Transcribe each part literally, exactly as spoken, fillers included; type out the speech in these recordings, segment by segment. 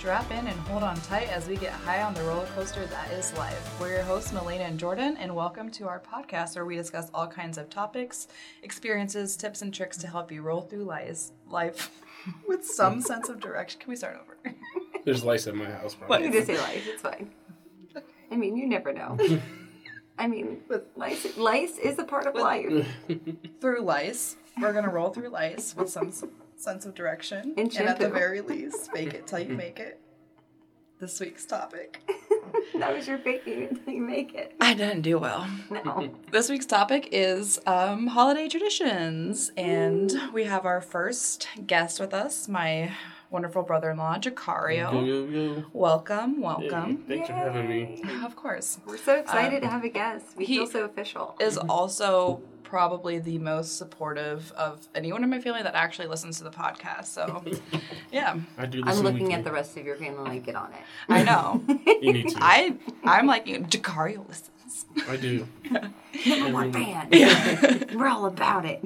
Strap in and hold on tight as we get high on the roller coaster that is life. We're your hosts, Melina and Jordan, and welcome to our podcast where we discuss all kinds of topics, experiences, tips, and tricks to help you roll through lies, life with some sense of direction. Can we start over? There's lice in my house, probably. You can say lice. It's fine. I mean, you never know. I mean, with lice, lice is a part of with, life. Through lice. We're going to roll through lice with some sense of direction. And, and at the very least, fake it till you make it. This week's topic. That was your faking it till you make it. I didn't do well. No. This week's topic is um, holiday traditions. And Ooh. we have our first guest with us, my wonderful brother-in-law, Jacario. Yo, yo, yo. Welcome, welcome. Hey, thanks Yay. for having me. Of course. We're so excited um, to have a guest. We feel so official. Is also probably the most supportive of anyone in my family that actually listens to the podcast. So, yeah. I do listen I'm looking weekly. at the rest of your family like, get on it. I know. You need to. I, I'm like, Jacario listens. I do. Number one fan. We're all about it.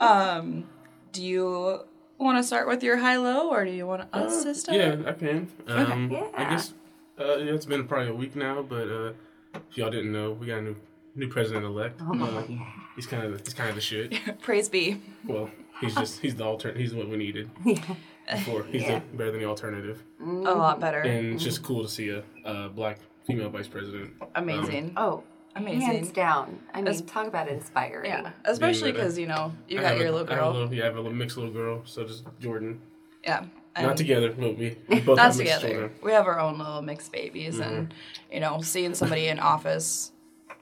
um, do you... want to start with your high-low, or do you want us uh, to start? Yeah, I can. Um, okay, yeah. I guess uh, yeah, it's been probably a week now, but uh, if y'all didn't know, we got a new new president-elect. Oh, uh, yeah. He's kind of he's kind of the shit. Praise be. Well, he's just he's the alternate. He's what we needed. Yeah. Before he's yeah. the, better than the alternative. Mm-hmm. A lot better. And mm-hmm. it's just cool to see a, a black female vice president. Amazing. Um, oh. Amazing. Hands down. I mean, As, talk about inspiring. Yeah, especially because, you know, you I got your a, little girl. I have a little, yeah, I have a little mixed little girl, so just Jordan. Yeah. Not together, but we, we both not have mixed together. Children. We have our own little mixed babies, mm-hmm. and, you know, seeing somebody in office,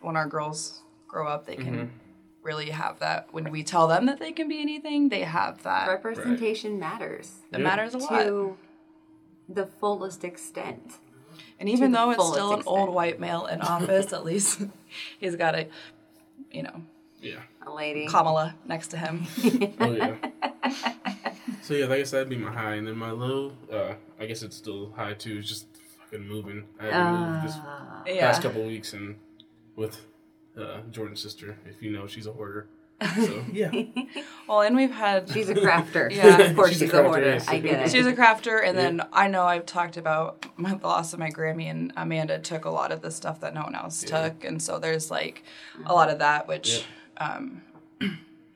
when our girls grow up, they can mm-hmm. really have that. When we tell them that they can be anything, they have that. Representation right. matters. It yep. matters a lot. To the fullest extent. And even though it's still extent. an old white male in office, at least he's got a, you know, yeah, a lady, Kamala, next to him. Oh, yeah. So, yeah, I guess that'd be my high. And then my low, uh, I guess it's still high, too, is just fucking moving. I haven't uh, moved this yeah. past couple weeks and with uh, Jordan's sister. If you know, she's a hoarder. So, yeah. Well, and we've had... She's a crafter. Yeah, of course she's, she's a, crafter, a hoarder. Yes. I get it. She's a crafter, and yeah. then I know I've talked about my, the loss of my Grammy, and Amanda took a lot of the stuff that no one else yeah. took, and so there's, like, a lot of that, which... Yeah. Um,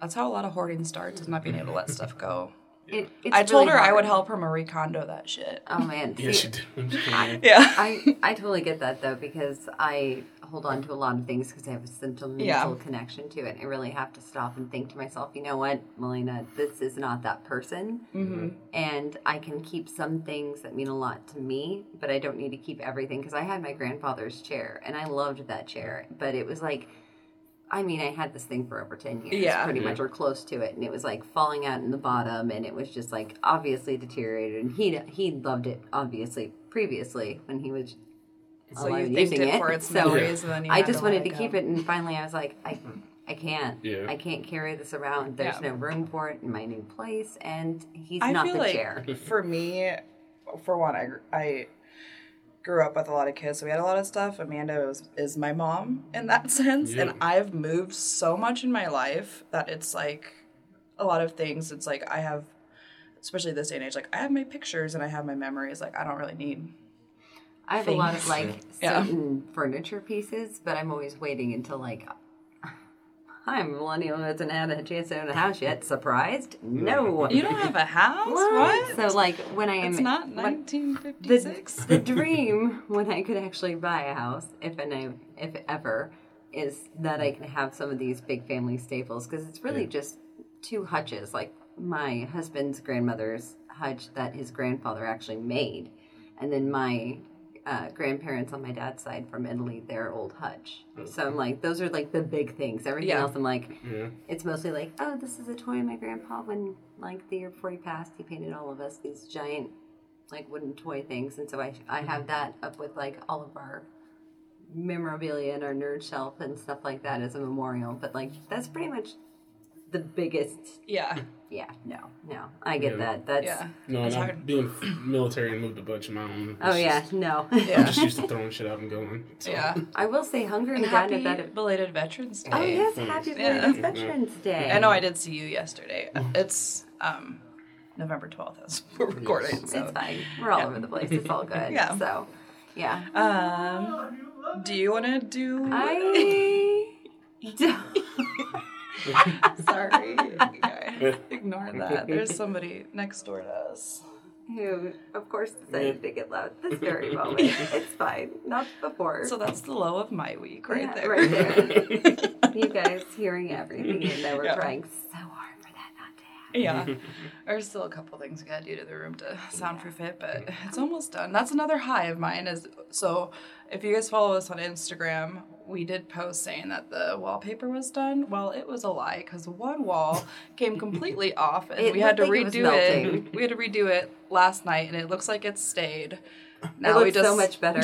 that's how a lot of hoarding starts, is not being able to let stuff go. Yeah. It, it's I told really her hard. I would help her Marie Kondo that shit. Oh, man. Yeah, she did. Yeah. I, I totally get that, though, because I... hold on to a lot of things because I have a sentimental yeah. connection to it. I really have to stop and think to myself, you know what, Melina, this is not that person. Mm-hmm. And I can keep some things that mean a lot to me, but I don't need to keep everything because I had my grandfather's chair and I loved that chair. But it was like, I mean, I had this thing for over ten years, yeah. pretty yeah. much, or close to it. And it was like falling out in the bottom and it was just like obviously deteriorated. And he he loved it, obviously, previously when he was... So you think it, it for its memories, so, and then you I just to wanted to go. keep it, and finally I was like, I, I can't, yeah. I can't carry this around. There's yeah. no room for it in my new place, and he's I not feel the like chair. For me, for one, I, I grew up with a lot of kids, so we had a lot of stuff. Amanda was, is my mom in that sense, yeah. and I've moved so much in my life that it's like a lot of things. It's like I have, especially this day and age, like I have my pictures and I have my memories. Like I don't really need. I have things. a lot of, like, certain yeah. furniture pieces, but I'm always waiting until, like, I'm a millennial that hasn't had a chance to own a house yet. Surprised? No. You don't have a house? What? So, like, when I am... It's not nineteen fifty-six. The, the dream, when I could actually buy a house, if and I, if ever, is that I can have some of these big family staples, because it's really yeah. just two hutches. Like, my husband's grandmother's hutch that his grandfather actually made, and then my... Uh, grandparents on my dad's side from Italy, their old hutch. Okay. So I'm like, those are like the big things. Everything yeah. else, I'm like, yeah. it's mostly like, oh, this is a toy my grandpa, when like the year before he passed, he painted all of us these giant like wooden toy things. And so I I have that up with like all of our memorabilia and our nerd shelf and stuff like that as a memorial. But like, that's pretty much the biggest. Yeah. Yeah, no, no. I get yeah. that. That's yeah. No, and I'm being military and moved a bunch of my own. Oh, yeah, just, no. Yeah. I'm just used to throwing shit out and going. So. Yeah. I will say hunger and God at that. Happy belated Veterans Day. Oh, yes, happy yeah. belated yeah. Veterans Day. I know I did see you yesterday. It's, um, November twelfth as we're recording. Yes. So. It's fine. We're all yeah. over the place. It's all good. yeah. So, yeah. Um, do you want to do... I don't... Sorry. Okay. Ignore that. There's somebody next door to us. Who, of course, decided to get loud at this very moment. It's fine. Not before. So that's the low of my week right yeah, there. Right there. You guys hearing everything, and then we're yeah. trying so hard for that not to happen. Yeah. There's still a couple things we got to do to the room to soundproof it, but it's almost done. That's another high of mine. Is So if you guys follow us on Instagram, we did post saying that the wallpaper was done. Well, it was a lie because one wall came completely off, and it we had to like redo it, it. We had to redo it last night, and it looks like it stayed. Now it we just so much better.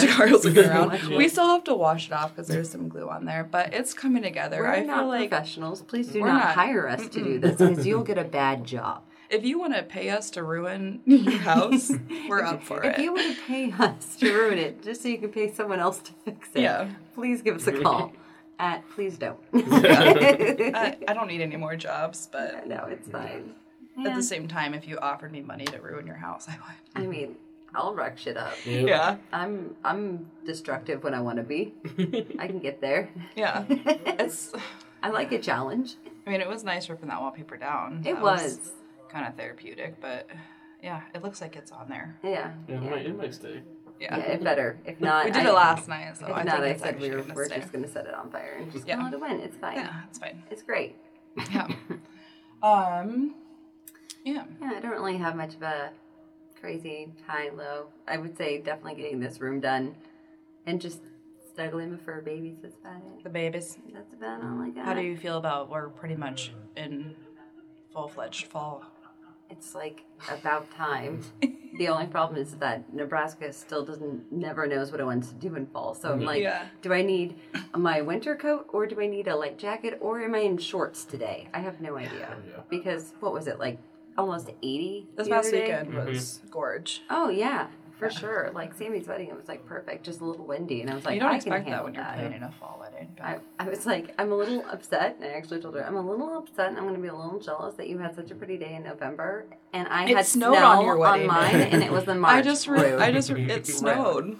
Around. We still have to wash it off because there's some glue on there, but it's coming together. We're I not feel like professionals. Please do not, not hire us mm-mm. to do this because you'll get a bad job. If you want to pay us to ruin your house, we're up for if it. If you want to pay us to ruin it, just so you can pay someone else to fix it, yeah. please give us a call. At please don't. I, I don't need any more jobs, but no, it's fine. Yeah. At the same time, if you offered me money to ruin your house, I would. I mean, I'll wreck shit up. Yeah, yeah. I'm I'm destructive when I want to be. I can get there. Yeah, it's. I like a challenge. I mean, it was nice ripping that wallpaper down. It that was. was kind of therapeutic, but yeah, it looks like it's on there. Yeah. Yeah, yeah. It, might, it might stay. Yeah. yeah, it better. If not, we did I, it last night, so if I not, think I it's said we were, we're just going to set it on fire and just yeah. call it a win. It's fine. Yeah, it's fine. It's great. Yeah. um. Yeah. Yeah, I don't really have much of a crazy high-low. I would say definitely getting this room done and just struggling for babies. That's about it. The babies. That's about all I got. How do you feel about we're pretty much in full-fledged fall? It's like about time. The only problem is that Nebraska still doesn't never knows what it wants to do in fall. So I'm like, yeah. do I need my winter coat or do I need a light jacket or am I in shorts today? I have no idea yeah. because what was it like? Almost eighty. This past weekend was mm-hmm. gorge. Oh yeah, for yeah. sure. Like Sammy's wedding, it was like perfect, just a little windy, and I was like, you don't I expect can that when you're that. planning a fall wedding. I, I was like, I'm a little upset, and I actually told her I'm a little upset, and I'm going to be a little jealous that you had such a pretty day in November, and I it had snowed snow on, your wedding. on mine, and it was in March. I just, re- I just, re- it snowed.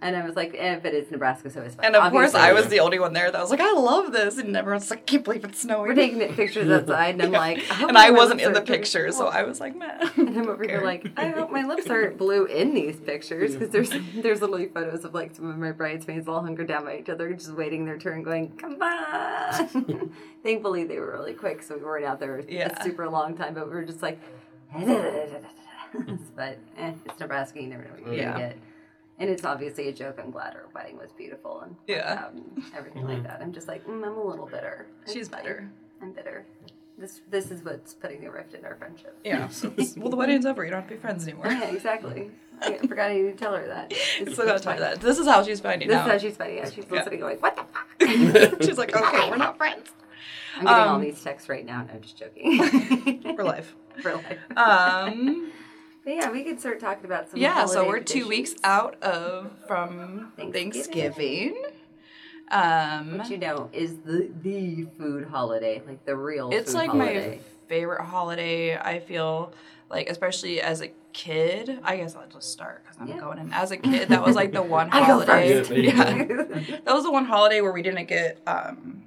And I was like, eh, but it's Nebraska, so it's fine. And of Obviously, course, I was the only one there that was like, I love this. And everyone's like, I can't believe it's snowing. We're taking pictures outside, and I'm yeah. like, I and I wasn't in the picture, cool. so I was like, meh. And I'm over here like, I hope my lips aren't blue in these pictures, because there's there's literally photos of like some of my bridesmaids all hunkered down by each other, just waiting their turn, going, come on. Thankfully, they were really quick, so we weren't out there yeah. a super long time, but we were just like, but eh, it's Nebraska, you never know what you're yeah. going to get. And it's obviously a joke. I'm glad her wedding was beautiful and yeah. and everything like that. I'm just like, mm, I'm a little bitter. It's She's fine. bitter. I'm bitter. This this is what's putting the rift in our friendship. Yeah. Well, the wedding's over. You don't have to be friends anymore. Yeah, exactly. I forgot I even tell her that. It's still got to tell her that. This is how she's finding this out. This is how she's finding out. She's yeah. listening going, what the fuck? She's like, okay, we're not friends. I'm getting um, all these texts right now, and I'm just joking. For life. For life. Um... But yeah, we could start talking about some Yeah, so we're traditions. two weeks out of from Thanksgiving. Thanksgiving. Um, Which, you know, is the the food holiday, like the real it's food like holiday. It's like my favorite holiday, I feel, like, especially as a kid. I guess I'll just start because I'm yeah. going in. As a kid, that was like the one holiday. I go first. Yeah, yeah. That was the one holiday where we didn't get um,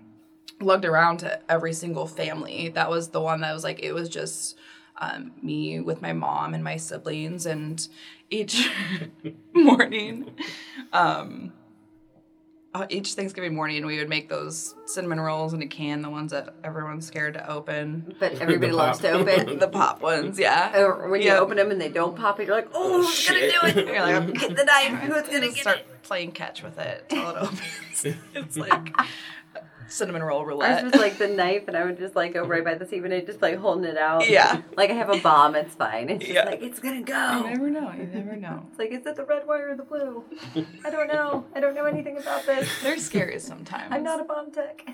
lugged around to every single family. That was the one that was like, it was just... Um, me with my mom and my siblings, and each morning, um, each Thanksgiving morning, we would make those cinnamon rolls in a can, the ones that everyone's scared to open. But everybody loves to open. The pop ones, yeah. Or when yeah. you open them and they don't pop it, you're like, oh, oh who's going to do it? And you're like, get the knife, who's going to get start it? Start playing catch with it until it opens. It's like... cinnamon roll roulette. I was just like the knife, and I would just like go right by the seam, and I just like holding it out. Yeah. Like I have a bomb, it's fine. It's just yeah. like, it's gonna go. You never know, you never know. It's like, is it the red wire or the blue? I don't know. I don't know anything about this. They're scary sometimes. I'm not a bomb tech.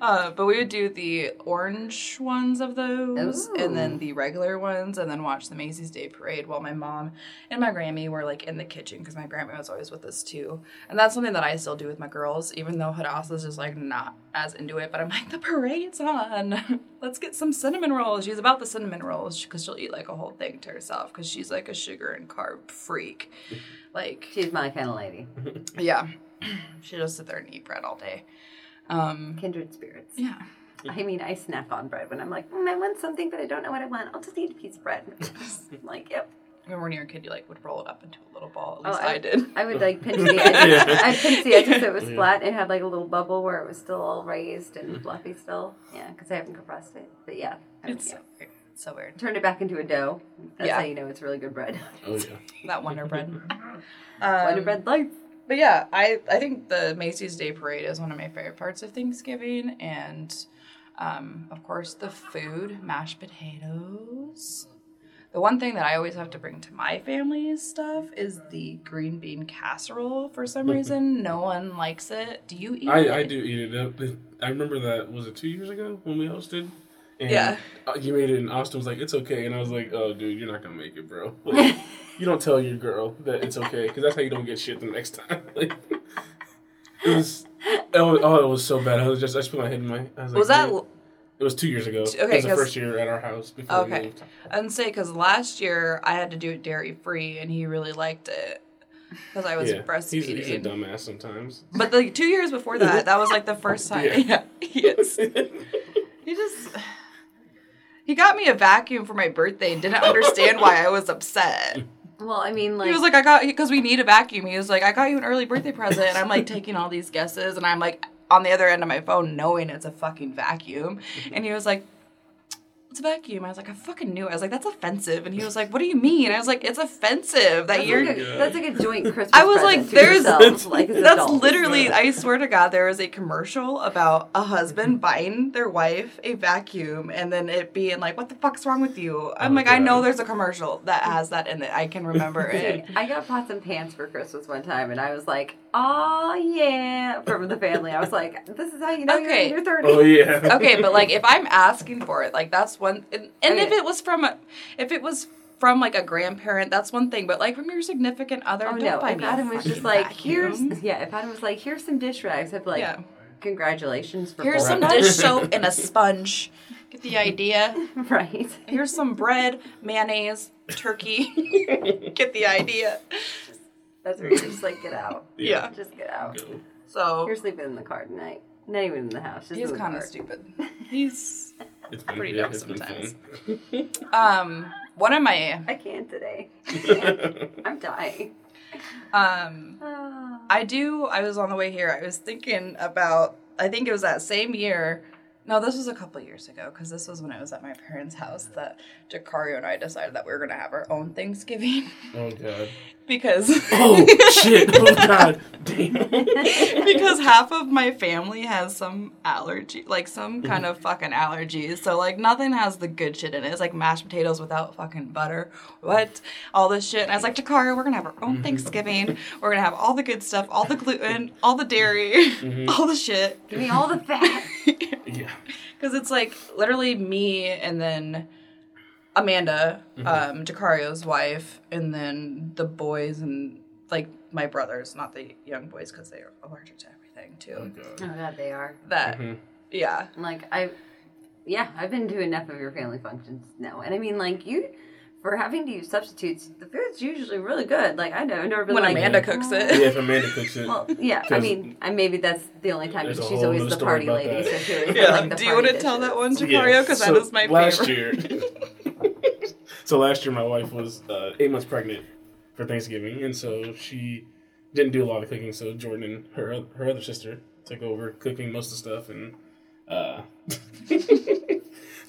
uh, but we would do the orange ones of those, ooh. And then the regular ones, and then watch the Macy's Day Parade while my mom and my Grammy were like in the kitchen, because my Grammy was always with us too. And that's something that I still do with my girls, even though Hadassah's just like not as into it, but I'm like, the parade's on. Let's get some cinnamon rolls. She's about the cinnamon rolls because she'll eat like a whole thing to herself because she's like a sugar and carb freak. Like, she's my kind of lady. Yeah. She just sit there and eat bread all day. Um, Kindred spirits. Yeah. I mean, I snack on bread when I'm like, mm, I want something, but I don't know what I want. I'll just eat a piece of bread. I'm like, yep. I remember when you were a kid, you like would roll it up into a little ball. At least oh, I, I did. I would like pinch the edges. yeah. I pinched the edges so it was yeah. flat and it had like a little bubble where it was still all raised and fluffy still. Yeah, because I haven't compressed it. But yeah, I it's would, so yeah. weird. It's so weird. Turned it back into a dough. That's yeah. how you know it's really good bread. Oh yeah, that Wonder Bread. um, Wonder Bread life. But yeah, I I think the Macy's Day Parade is one of my favorite parts of Thanksgiving, and um, of course the food, mashed potatoes. The one thing that I always have to bring to my family's stuff is the green bean casserole. For some reason, no one likes it. Do you eat I, it? I do eat it. I remember that, was it two years ago when we hosted? And yeah. You made it, and Austin was like, it's okay. And I was like, oh, dude, you're not going to make it, bro. Like, you don't tell your girl that it's okay, because that's how you don't get shit the next time. Like, it was, it was, oh, it was so bad. I was just, I just put my head in my, I was like, was that... Dude. It was two years ago. Okay, it was the first year at our house before okay. we moved. I'd say because last year I had to do it dairy-free, and he really liked it because I was yeah, breastfeeding. He's, he's a dumbass sometimes. But the two years before that, that was like the first time. Yeah. yeah he, is, he just... He got me a vacuum for my birthday and didn't understand why I was upset. Well, I mean, like... He was like, I got... Because we need a vacuum. He was like, I got you an early birthday present. And I'm like taking all these guesses, and I'm like... on the other end of my phone, knowing it's a fucking vacuum. And he was like, it's a vacuum. I was like, I fucking knew it. I was like, that's offensive. And he was like, what do you mean? I was like, it's offensive that that's you're... Like a, that's like a joint Christmas I was like, there's... Yourself, like, that's adult. Literally... I swear to God, there was a commercial about a husband buying their wife a vacuum and then it being like, what the fuck's wrong with you? I'm oh like, God. I know there's a commercial that has that in it. I can remember it. I got pots and pans for Christmas one time and I was like... Oh, yeah, from the family. I was like, this is how you know okay. you're in your thirties. Oh, yeah. Okay, but, like, if I'm asking for it, like, that's one... And, and okay. if it was from, a, if it was from like, a grandparent, that's one thing. But, like, from your significant other, oh, don't no. buy if me Adam was just like, vacuum. here's... Yeah, if Adam was like, here's some dish rags, I'd be like, yeah. congratulations. For here's some dish soap and a sponge. Get the idea. Right. Here's some bread, mayonnaise, turkey. Get the idea. That's where you just like get out. Yeah. Just get out. Go. So you're sleeping in the car tonight. Not even in the house. Just he's kind of stupid. He's it's pretty dumb sometimes. Um, one of my I can't today. I'm dying. Um, oh. I do. I was on the way here. I was thinking about. I think it was that same year. No, this was a couple years ago because this was when I was at my parents' house that Jacario and I decided that we were going to have our own Thanksgiving. Oh, God. Because... Oh, shit. Oh, God. Damn. Because half of my family has some allergy, like some kind of fucking allergies. So, like, nothing has the good shit in it. It's like mashed potatoes without fucking butter. What? All this shit. And I was like, Jacario, we're going to have our own Thanksgiving. We're going to have all the good stuff, all the gluten, all the dairy, mm-hmm. all the shit. Give me all the fat. Yeah. Because it's like literally me and then Amanda, mm-hmm. um, Jacario's wife, and then the boys and like my brothers, not the young boys because they are allergic to everything too. Oh God, oh, God they are. That, mm-hmm. yeah. Like I, yeah, I've been to enough of your family functions now, and I mean like you. For having to use substitutes, the food's usually really good. Like, I know, I've never been when like... When Amanda oh. cooks it. Yeah, if Amanda cooks it. Well, yeah, I mean, I, maybe that's the only time, because she's always the party lady. So here yeah, like, the do you want to dishes. Tell that one, Jacario? Because yeah. so that is my last favorite. Year, so last year, my wife was uh, eight months pregnant for Thanksgiving, and so she didn't do a lot of cooking, so Jordan and her, her other sister took over cooking most of the stuff, and... Uh,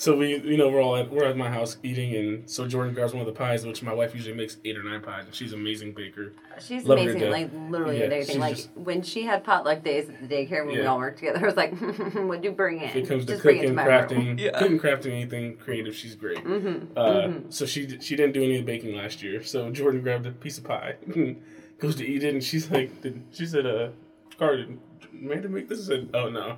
So we, you know, we're all at, we're at my house eating, and so Jordan grabs one of the pies, which my wife usually makes eight or nine pies, and she's an amazing baker. She's Love amazing, like, literally yeah, amazing. Like, just, when she had potluck days at the daycare when yeah. we all worked together, I was like, what'd you bring in? If it comes to just cooking, crafting, yeah. cooking, crafting, anything creative, she's great. Mm-hmm. Uh, mm-hmm. So she she didn't do any of the baking last year, so Jordan grabbed a piece of pie and goes to eat it, and she's like, did, she said, uh, Car, did Amanda make this? I said, oh, no.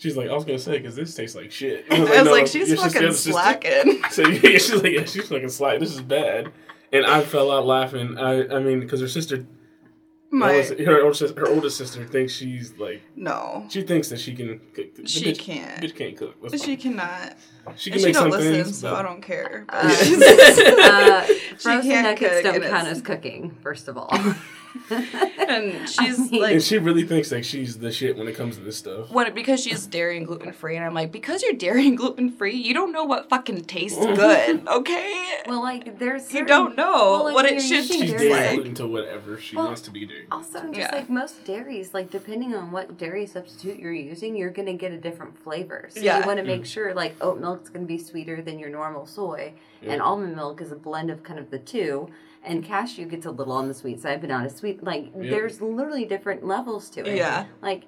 She's like, I was going to say, because this tastes like shit. I was like, I was no, like she's fucking slacking. So yeah, she's like, yeah, she's fucking slacking. This is bad. And I fell out laughing. I I mean, because her sister My oldest, her, oldest, her older sister thinks she's like no. She thinks that she can cook. The she bitch, can't. Bitch can't cook. That's she fine. Cannot. She can and make she don't some listen, things, so I don't care. Uh, uh, frozen nuggets don't count as cooking, first of all. And she's I mean, like, and she really thinks like she's the shit when it comes to this stuff. When because she's dairy and gluten free, and I'm like, because you're dairy and gluten free, you don't know what fucking tastes good, okay? Well, like there's certain, you don't know well, like, what it should taste like. She's dairy gluten to whatever she well, wants to be dairy. Also, just yeah. like most dairies, like depending on what dairy substitute you're using, you're gonna get a different flavor. So yeah. you want to make mm. sure like oat milk's gonna be sweeter than your normal soy, yeah. and almond milk is a blend of kind of the two. And cashew gets a little on the sweet side, but not as sweet. Like, yeah. there's literally different levels to it. Yeah. Like,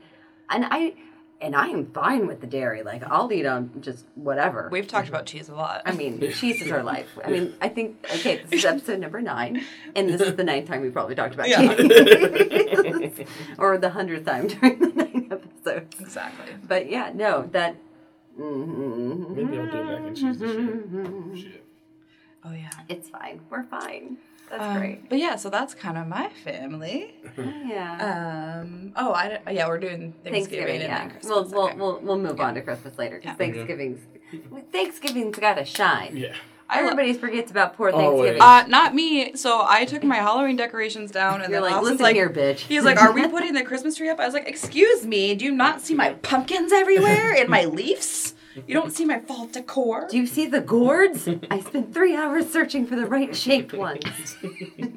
and I, and I am fine with the dairy. Like, I'll eat on just whatever. We've talked mm-hmm. about cheese a lot. I mean, cheese is our life. I mean, I think, okay, this is episode number nine, and this is the ninth time we probably talked about yeah. cheese. Or the hundredth time during the ninth episode. Exactly. But, yeah, no, that... Mm-hmm. Maybe I'll do mac and cheese this year. Mm-hmm. Shit. Oh, yeah. It's fine. We're fine. That's um, great. But yeah, so that's kind of my family. Yeah. Um. Oh, I yeah, we're doing Thanksgiving. Thanksgiving yeah. And Christmas. We'll we'll, okay. we'll we'll move yeah. on to Christmas later because yeah. Thanksgiving's Thanksgiving's gotta shine. Yeah. Everybody forgets about poor Thanksgiving. Uh, not me. So I took my Halloween decorations down, and you're then like, "Listen like, here, bitch." He's like, "Are we putting the Christmas tree up?" I was like, "Excuse me, do you not see my pumpkins everywhere and my leaves?" You don't see my fall decor. Do you see the gourds? I spent three hours searching for the right shaped ones. I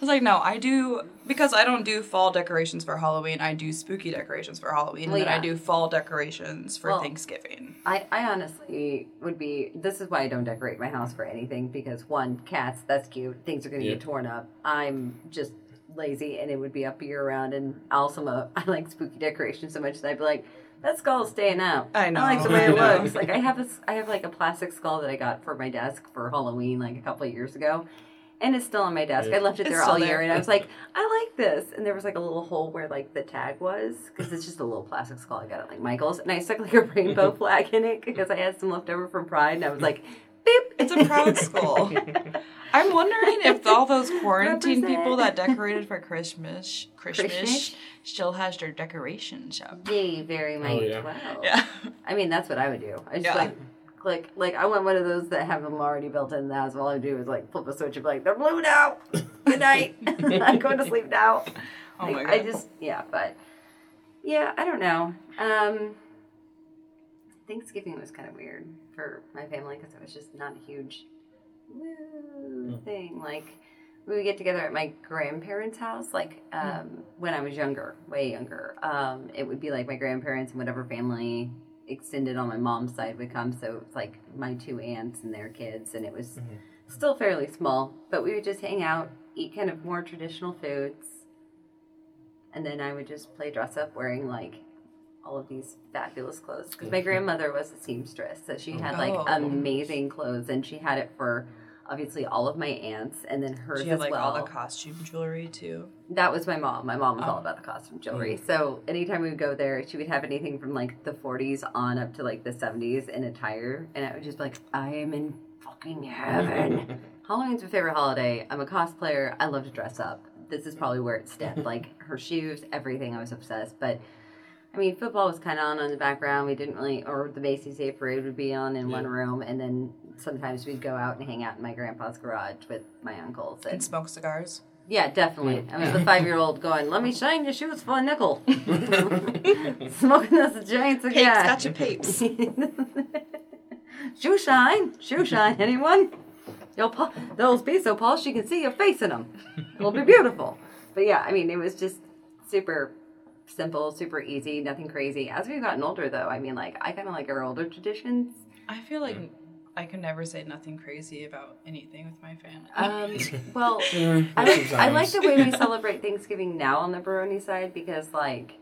was like, no, I do, because I don't do fall decorations for Halloween, I do spooky decorations for Halloween, well, and then yeah. I do fall decorations for well, Thanksgiving. I, I honestly would be, this is why I don't decorate my house for anything, because one, cats, that's cute, things are going to yeah. get torn up. I'm just lazy, and it would be up year round, and also uh, I like spooky decorations so much that I'd be like, that skull's staying out. I know. I like the way it looks. Like I have a, I have like a plastic skull that I got for my desk for Halloween like a couple of years ago, and it's still on my desk. Yeah. I left it there it's all year, there. And I was like, I like this. And there was like a little hole where like the tag was, because it's just a little plastic skull. I got it like Michael's, and I stuck like a rainbow flag in it because I had some left over from Pride, and I was like, beep, it's a proud skull. I'm wondering if all those quarantine represent. People that decorated for Christmas, Christmas, Christmas still has their decorations up. They very much. Oh, yeah. Wow. Yeah. I mean, that's what I would do. I just yeah. like, click, like, I want one of those that have them already built in the house. All I would do is like flip a switch and be like, they're blue now. Good night. I'm going to sleep now. Oh like, my God. I just, yeah, but yeah, I don't know. Um, Thanksgiving was kind of weird for my family because it was just not a huge woo thing. Like, we would get together at my grandparents' house, like, um, when I was younger, way younger. Um, it would be, like, my grandparents and whatever family extended on my mom's side would come. So, it's like, my two aunts and their kids, and it was mm-hmm. still fairly small. But we would just hang out, eat kind of more traditional foods, and then I would just play dress-up wearing, like, all of these fabulous clothes because my grandmother was a seamstress, so she had like oh. amazing clothes, and she had it for obviously all of my aunts and then hers she had, as like, well. All the costume jewelry too. That was my mom. My mom was oh. all about the costume jewelry. Mm. So anytime we would go there, she would have anything from like the forties on up to like the seventies in attire, and I would just be like, I am in fucking heaven. Halloween's my favorite holiday. I'm a cosplayer. I love to dress up. This is probably where it stepped. Like her shoes, everything. I was obsessed, but. I mean, football was kind of on in the background. We didn't really, or the Macy's Day Parade would be on in yeah. one room, and then sometimes we'd go out and hang out in my grandpa's garage with my uncles. And, and smoke cigars? Yeah, definitely. Yeah. I was yeah. the five-year-old going, let me shine your shoes for a nickel. Smoking those giant cigars. Got your papes. Shoe shine. Shoe shine. Anyone? You'll po- those be so polished you can see your face in them. It'll be beautiful. But yeah, I mean, it was just super... simple, super easy, nothing crazy. As we've gotten older, though, I mean, like, I kind of like our older traditions. I feel like mm. I can never say nothing crazy about anything with my family. Um, well, yeah, I, like, I like the way we celebrate Thanksgiving now on the Baroni side because, like,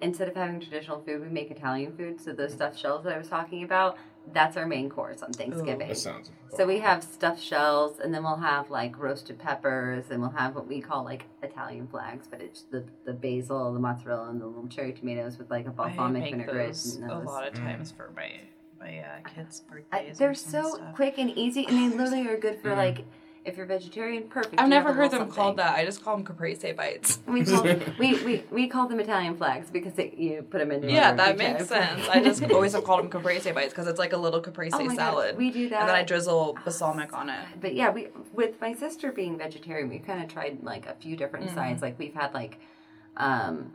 instead of having traditional food, we make Italian food. So those stuffed shells that I was talking about, that's our main course on Thanksgiving. Ooh, that sounds cool. So we have stuffed shells, and then we'll have, like, roasted peppers, and we'll have what we call, like, Italian flags, but it's the, the basil, the mozzarella, and the little cherry tomatoes with, like, a balsamic vinaigrette. Those and those. A lot of times mm. for my, my uh, kids' birthdays. I, they're so stuff. Quick and easy, and they literally are good for, mm. like, If you're vegetarian, perfect. I've you never heard them something. called that. I just call them caprese bites. We call them, we, we, we call them Italian flags because it, you put them in. Yeah, that makes sense. I just always have called them caprese bites because it's like a little caprese oh salad. God, we do that. And then I drizzle balsamic on it. But yeah, we with my sister being vegetarian, we kind of tried like a few different mm-hmm. sides. Like we've had like um,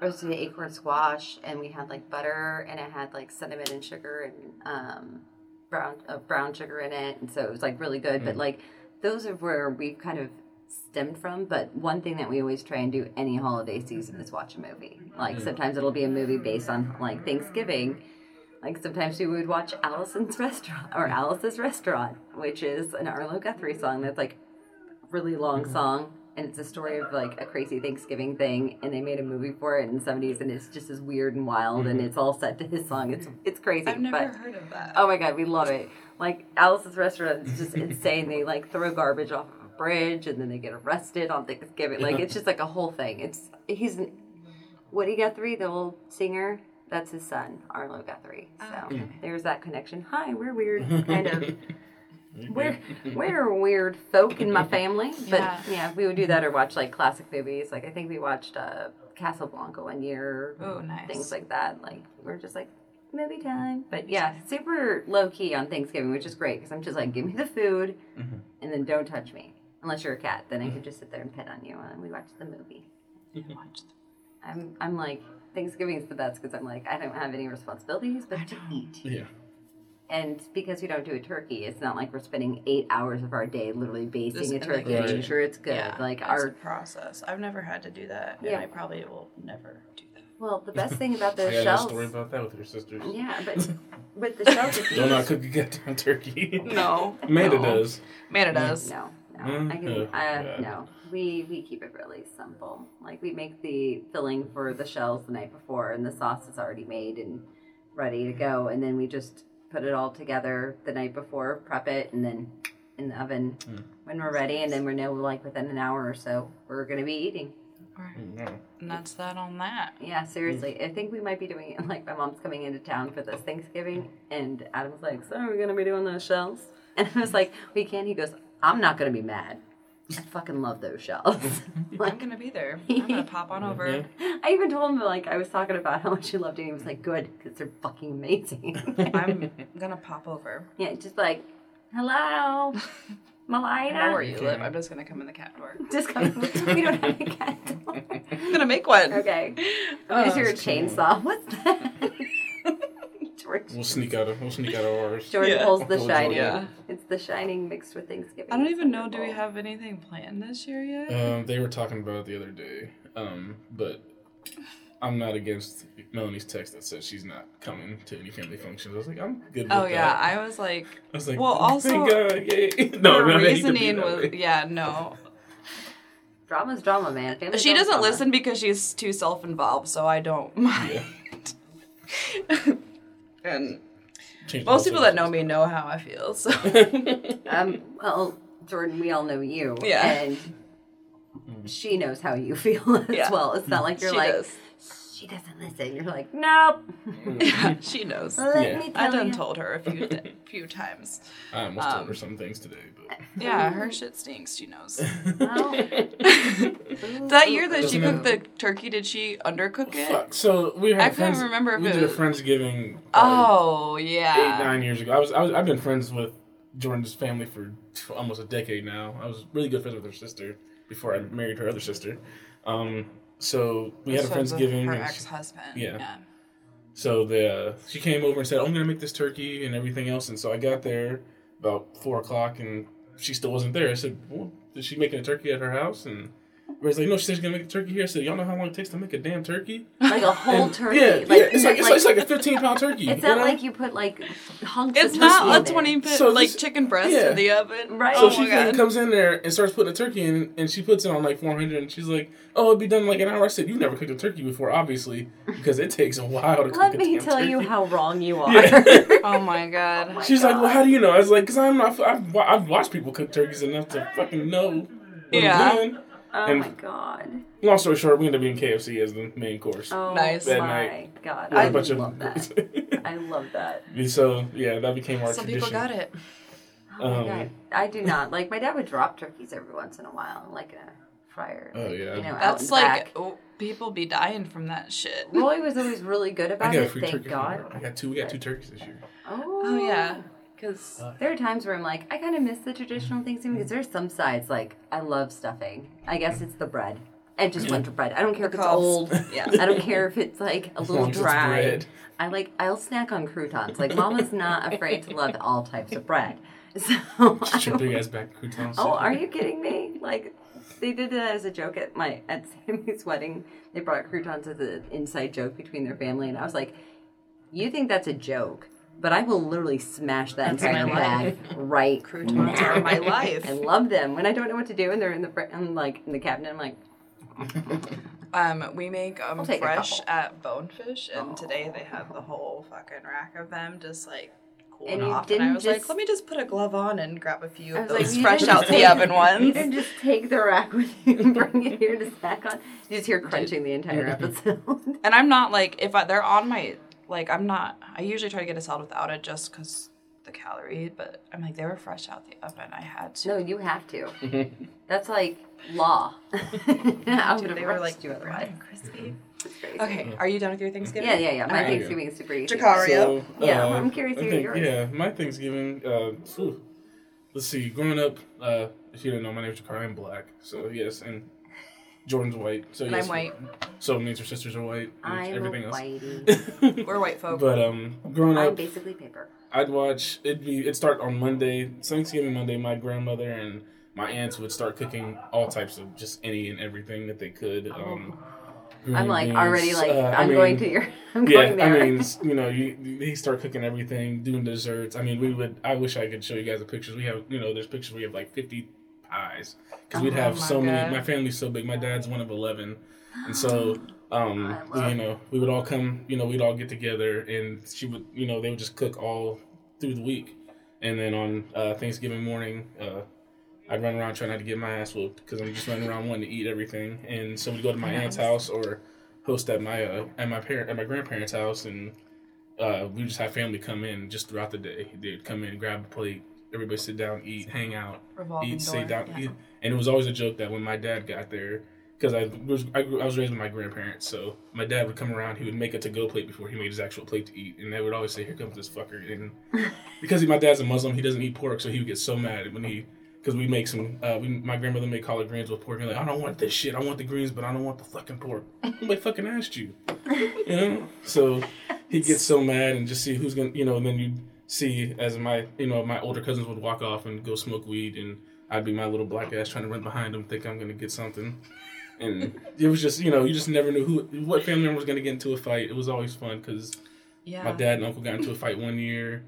roasted acorn squash, and we had like butter, and it had like cinnamon and sugar and um. brown uh, brown sugar in it, and so it was like really good mm. but like those are where we've kind of stemmed from. But one thing that we always try and do any holiday season is watch a movie. Like mm. sometimes it'll be a movie based on like Thanksgiving. Like sometimes we would watch Alice's Restaurant or Alice's Restaurant, which is an Arlo Guthrie song that's like really long mm. song, and it's a story of like a crazy Thanksgiving thing, and they made a movie for it in the seventies, and it's just as weird and wild, and it's all set to his song. It's it's crazy. I've never but, heard of that. Oh my God, we love it. Like Alice's Restaurant is just insane. They like throw garbage off of a bridge, and then they get arrested on Thanksgiving. Like it's just like a whole thing. It's he's an, Woody Guthrie, the old singer. That's his son, Arlo Guthrie. So oh, okay. There's that connection. Hi, we're weird, kind of. We're, we're weird folk in my family, but yeah. yeah, we would do that or watch like classic movies. Like I think we watched uh, Casablanca one year, oh, nice. Things like that. Like we're just like movie time, but yeah, super low key on Thanksgiving, which is great because I'm just like, give me the food, mm-hmm. and then don't touch me unless you're a cat. Then I can just sit there and pet on you, and we watch the movie. Mm-hmm. I'm I'm like Thanksgiving is the best because I'm like I don't have any responsibilities but to eat. Yeah. And because we don't do a turkey, it's not like we're spending eight hours of our day literally basting just a turkey and making sure it's good. Yeah, like it's our a process. I've never had to do that, yeah. and I probably will never do that. Well, the best thing about those I shells. I had a story about that with your sisters. Yeah, but with the shells. Don't no, not Cookie get down turkey. No. Mana no. does. Mana does. No, no. Mm-hmm. I can. Uh, no, we we keep it really simple. Like we make the filling for the shells the night before, and the sauce is already made and ready to go, and then we just. Put it all together the night before, prep it, and then in the oven mm. when we're ready. And then we know, like, within an hour or so, we're going to be eating. Right. And that's that on that. Yeah, seriously. Mm. I think we might be doing it. Like, my mom's coming into town for this Thanksgiving, and Adam's like, so are we going to be doing those shells? And I was like, we can. He goes, I'm not going to be mad. I fucking love those shells. Like, I'm going to be there. I'm going to pop on over. Mm-hmm. I even told him, like, I was talking about how much he loved it. And he was like, good, because they're fucking amazing. I'm going to pop over. Yeah, just like, hello, Melina. I know where you live. I'm just going to come in the cat door. Just come. We don't have a cat door. I'm going to make one. Okay. Oh, is your chainsaw? Cool. What's that? We'll sneak out of we'll sneak out of ours. Jordan yeah. pulls the Jordan, Shining. Yeah. It's the Shining mixed with Thanksgiving. I don't even know. Do we have anything planned this year yet? Um, they were talking about it the other day. Um, but I'm not against Melanie's text that said she's not coming to any family functions. I was like, I'm good with oh, that. Oh yeah, I was like, I was like, well, also, thank God, yay. No, her reasoning was yeah, no. Drama's drama, man. Family she doesn't drama. Listen because she's too self-involved, so I don't mind. Yeah. And Change most people that know me know how I feel, so. um, well, Jordan, we all know you. Yeah. And she knows how you feel as yeah. well. It's not like you're she like, does. She doesn't listen. You're like, nope. Yeah, she knows. Let yeah. me tell I done you. told her a few th- few times. I almost um, told her some things today. But. Yeah, her shit stinks. She knows. Well, that year that she cooked matter. the turkey, did she undercook it? Fuck. So we had I friends, can't remember if we it did a Friendsgiving. Oh yeah. Eight nine years ago, I was I was I've been friends with Jordan's family for almost a decade now. I was really good friends with her sister before I married her other sister. Um, So we had a Friendsgiving. Her ex-husband. Yeah. yeah. So the uh, she came over and said, I'm going to make this turkey and everything else. And so I got there about four o'clock and she still wasn't there. I said, well, is she making a turkey at her house? And Ray's like, no, she said she's going to make a turkey here. I said, y'all know how long it takes to make a damn turkey? Like a whole and, turkey. Yeah, like, yeah. It's, like, it's, like, it's like a fifteen-pound turkey. It's not know? Like you put, like, hunks it's of turkey in It's not a twenty-pound, so like, chicken breast yeah. in the oven. Right. So oh she like, comes in there and starts putting a turkey in, and she puts it on, like, four hundred, and she's like, oh, it'll be done in, like, an hour. I said, you've never cooked a turkey before, obviously, because it takes a while to cook a turkey. Let me tell turkey. you how wrong you are. Yeah. Oh, my God. Oh my she's God. Like, well, how do you know? I was like, because I'm not, I've, I've watched people cook turkeys enough to fucking know what yeah. I'm doing. Oh, and my God. Long story short, we ended up eating K F C as the main course. Oh, nice. That my night. God. I love of... that. I love that. So, yeah, that became our Some tradition. Some people got it. Oh my um, God. I do not. Like, my dad would drop turkeys every once in a while, like in a fryer. Oh, like, yeah. You know, that's like, oh, people be dying from that shit. Roy was always really good about it, thank God. I got two, we got two turkeys this year. Oh, oh yeah. Because uh, there are times where I'm like, I kind of miss the traditional Thanksgiving, because there's some sides, like, I love stuffing. I guess it's the bread. And just winter bread. I don't care if it's old. Yeah. I don't care if it's, like, a little dry. I like, I'll snack on croutons. Like, Mama's not afraid to love all types of bread. So I big ass back croutons. Oh, are you kidding me? Like, they did that as a joke at my at Sammy's wedding. They brought croutons as an inside joke between their family, and I was like, "You think that's a joke? But I will literally smash that entire bag right now." Croutons are my life. I love them. When I don't know what to do, and they're in the I'm like in the cabinet, I'm like. um, we make them um, fresh at Bonefish, and oh. today they have the whole fucking rack of them just like cooling and off. And I was just, like, let me just put a glove on and grab a few of those like, fresh out the oven ones. You didn't just take the rack with you and bring it here to snack on. You just hear crunching the entire episode. And I'm not like, if I, they're on my, like, I'm not, I usually try to get a salad without it just because the calorie, but I'm like, they were fresh out the oven. I had to. No, you have to. That's like law. I'm Dude, they were like you otherwise. Crispy. It's crazy. Okay, are you done with your Thanksgiving? Yeah, yeah, yeah. My All Thanksgiving right. is super easy. Jacario. So, uh, yeah, I'm curious to hear yours. Yeah, my Thanksgiving. Uh, ooh, let's see. Growing up, uh, if you don't know, my name's Jacario. I'm black, so yes, and Jordan's white, so and yes. I'm white. So means her sisters are white. I'm everything else. Whitey. We're white folk. But um, growing up, I'm basically paper. I'd watch, it'd be, it'd start on Monday, Thanksgiving Monday, my grandmother and my aunts would start cooking all types of just any and everything that they could. Um, I'm like beans. already like, uh, I'm I mean, going to your, I'm yeah, going there. I mean, you know, you, they start cooking everything, doing desserts. I mean, we would, I wish I could show you guys the pictures. We have, you know, there's pictures, we have like fifty pies. Because we'd have oh so God. many, my family's so big, my dad's one of eleven. And so... Um, you know, we would all come, you know, we'd all get together and she would, you know, they would just cook all through the week. And then on uh, Thanksgiving morning, uh, I'd run around trying not to get my ass whooped because I'm just running around wanting to eat everything. And so we'd go to my nice. aunt's house or host at my, uh, at my parent, at my grandparents' house. And uh, we just have family come in just throughout the day. They'd come in, grab a plate, everybody sit down, eat, hang out, Revolving eat, door. sit down, yeah. eat. And it was always a joke that when my dad got there, because I was I, grew, I was raised with my grandparents, so my dad would come around. He would make a to-go plate before he made his actual plate to eat, and they would always say, "Here comes this fucker!" And because he, my dad's a Muslim, he doesn't eat pork, so he would get so mad when he because we make some. Uh, we, my grandmother made collard greens with pork, and like, I don't want this shit. I want the greens, but I don't want the fucking pork. Nobody fucking asked you, you know. So he gets so mad and just see who's gonna, you know. And then you see as my, you know, my older cousins would walk off and go smoke weed, and I'd be my little black ass trying to run behind them, think I'm gonna get something. And it was just, you know, you just never knew who, what family member was going to get into a fight. It was always fun because yeah. my dad and uncle got into a fight one year.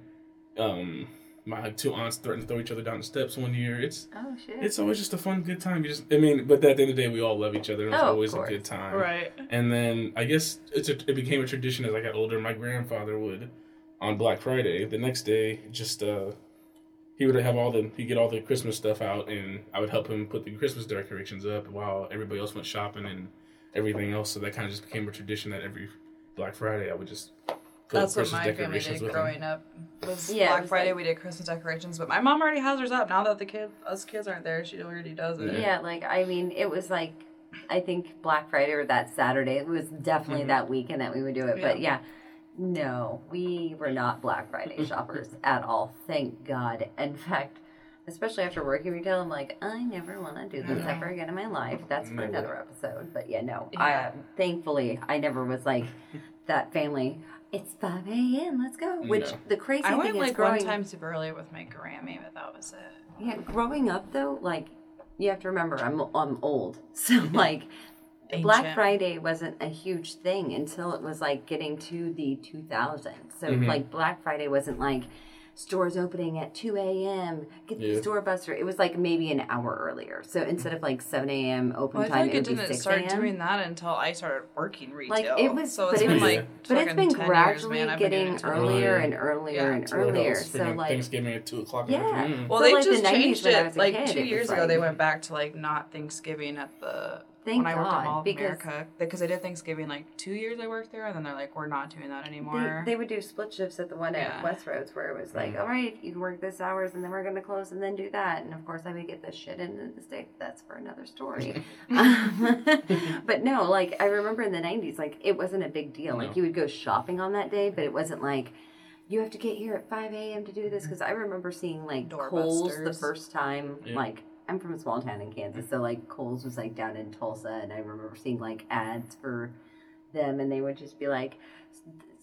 Um, my two aunts threatened to throw each other down the steps one year. It's oh, shit. It's always just a fun, good time. You just, I mean, but at the end of the day, we all love each other. And it's oh, always a good time. Right. And then I guess it's a, it became a tradition as I got older. My grandfather would, on Black Friday, the next day, just... uh He would have all the, he'd get all the Christmas stuff out, and I would help him put the Christmas decorations up while everybody else went shopping and everything else. So that kind of just became a tradition that every Black Friday I would just put up Christmas decorations with him. That's what my family did growing up. Was yeah, Black was Friday like, we did Christmas decorations, but my mom already has hers up. Now that the kids, us kids aren't there, she already does it. Yeah, like, I mean, it was like, I think Black Friday or that Saturday, it was definitely mm-hmm. that weekend that we would do it, yeah. but yeah. No, we were not Black Friday shoppers at all, thank God. In fact, especially after working retail, I'm like, I never want to do this no. ever again in my life. That's for another episode. But yeah, no. Yeah. I, thankfully, I never was like that family, it's five a.m., let's go. Which no. the crazy I thing went, is like, growing... I went like one time super early with my Grammy, but that was it. Yeah, growing up though, like, you have to remember, I'm I'm old. So like... Ancient. Black Friday wasn't a huge thing until it was, like, getting to the two thousands. So, mm-hmm. like, Black Friday wasn't, like, stores opening at two a.m., get yeah. the store buster. It was, like, maybe an hour earlier. So, instead of, like, seven a.m. open well, time, it, it would be six a.m. I didn't start doing that until I started working retail. Like, it was, so it's but been, like, yeah. but it's been gradually years, getting earlier and earlier yeah. and earlier. So, like... Thanksgiving at two o'clock yeah. in the afternoon. Well, so, they like, just the changed it, like, kid, two years like, ago, they went back to, like, not Thanksgiving at the... Thank when I worked God, at Mall of because America, because I did Thanksgiving like two years I worked there, and then they're like, we're not doing that anymore. They, they would do split shifts at the one yeah. at Westroads where it was like, mm-hmm. all right, you can work this hours, and then we're going to close and then do that. And of course, I would get this shit in the state. That's for another story. um, but no, like I remember in the nineties, like it wasn't a big deal. No. Like you would go shopping on that day, but it wasn't like, you have to get here at five a.m. to do this. Because I remember seeing like Kohl's the first time, yeah. like. I'm from a small town in Kansas, so, like, Kohl's was, like, down in Tulsa, and I remember seeing, like, ads for them, and they would just be like,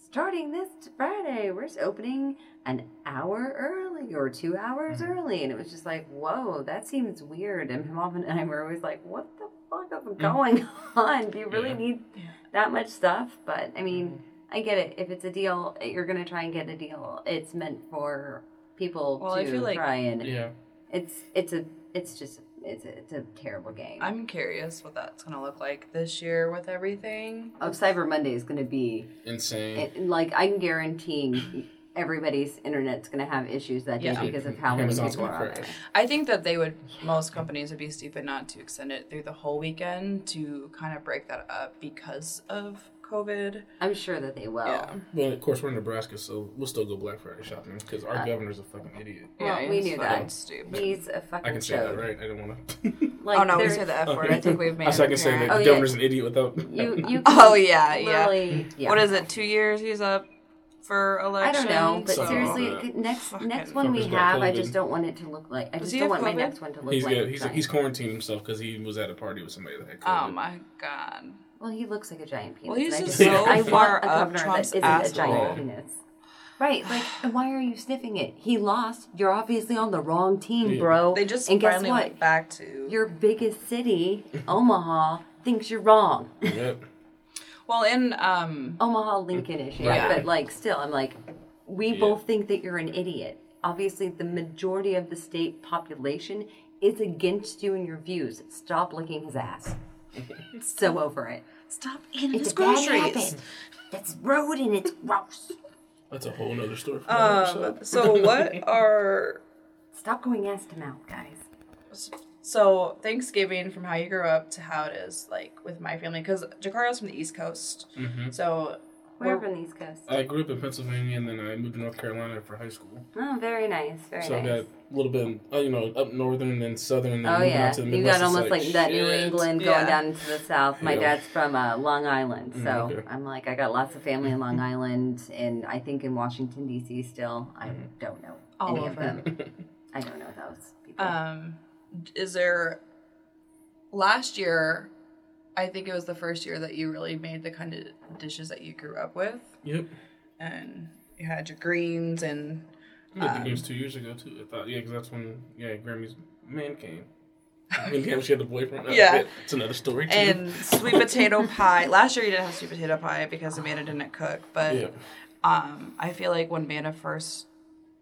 starting this Friday, we're opening an hour early or two hours mm-hmm. early, and it was just like, whoa, that seems weird, and my mom and I were always like, what the fuck is going on? Do you really yeah. need that much stuff? But, I mean, I get it. If it's a deal, you're going to try and get a deal. It's meant for people well, to I feel like, try and... Yeah. It's, it's a... It's just, it's a, it's a terrible game. I'm curious what that's going to look like this year with everything. Oh, Cyber Monday is going to be... Insane. It, like, I'm guaranteeing everybody's internet's going to have issues that yeah. day because of how many people are on there. I think that they would, most companies would be stupid not to extend it through the whole weekend to kind of break that up because of COVID. I'm sure that they will. Yeah. Well, of course, we're in Nebraska, so we'll still go Black Friday shopping because our uh, governor's a fucking idiot. Yeah, well, we knew that. Stupid. He's a fucking I can say chode. That, right? I don't want to. Like, oh, no, we said the F word. Okay. I think we've made it. So I can say that oh, the governor's yeah. an idiot without... You, you oh, yeah, yeah. yeah. What is it, two years he's up for election? I don't know, but so, seriously, uh, next next one we have, COVID. I just don't want it to look like... I just don't want COVID? My next one to look he's like... Got, he's, he's quarantined himself because he was at a party with somebody that had COVID. Oh, my God. Well, he looks like a giant penis. Well, he's just so I far want a governor up Trump's that isn't a giant penis. Right, like, why are you sniffing it? He lost. You're obviously on the wrong team, yeah. bro. They just and finally guess what? Went back to... Your biggest city, Omaha, thinks you're wrong. Yep. Well, in... Um, Omaha, Lincoln issue. Yeah. But, like, still, I'm like, we yeah. both think that you're an idiot. Obviously, the majority of the state population is against you and your views. Stop licking his ass. So over it. Stop eating his groceries. That's rude and it's gross. That's a whole other story. For um, so what are... Stop going ass to mouth, guys. So Thanksgiving, from how you grew up to how it is, like, with my family. Because Jacario's from the East Coast. Mm-hmm. So... Where from the East Coast? I grew up in Pennsylvania, and then I moved to North Carolina for high school. Oh, very nice, very so nice. So I got a little bit, you know, up northern and then southern, and then oh, yeah. to the Midwest. You got almost like, like that New England yeah. going down into the south. My yeah. dad's from uh, Long Island, so mm, okay. I'm like, I got lots of family in Long Island, and I think in Washington, D C still. I don't know All any of them. them. I don't know those people. Um, is there, last year... I think it was the first year that you really made the kind of dishes that you grew up with. Yep. And you had your greens and... Yeah, um, the greens two years ago, too. I thought, yeah, because that's when, yeah, Grammy's man came. When she had the boyfriend. Yeah. It's another story, too. And sweet potato pie. Last year you didn't have sweet potato pie because Amanda didn't cook. But yeah. um, I feel like when Amanda first...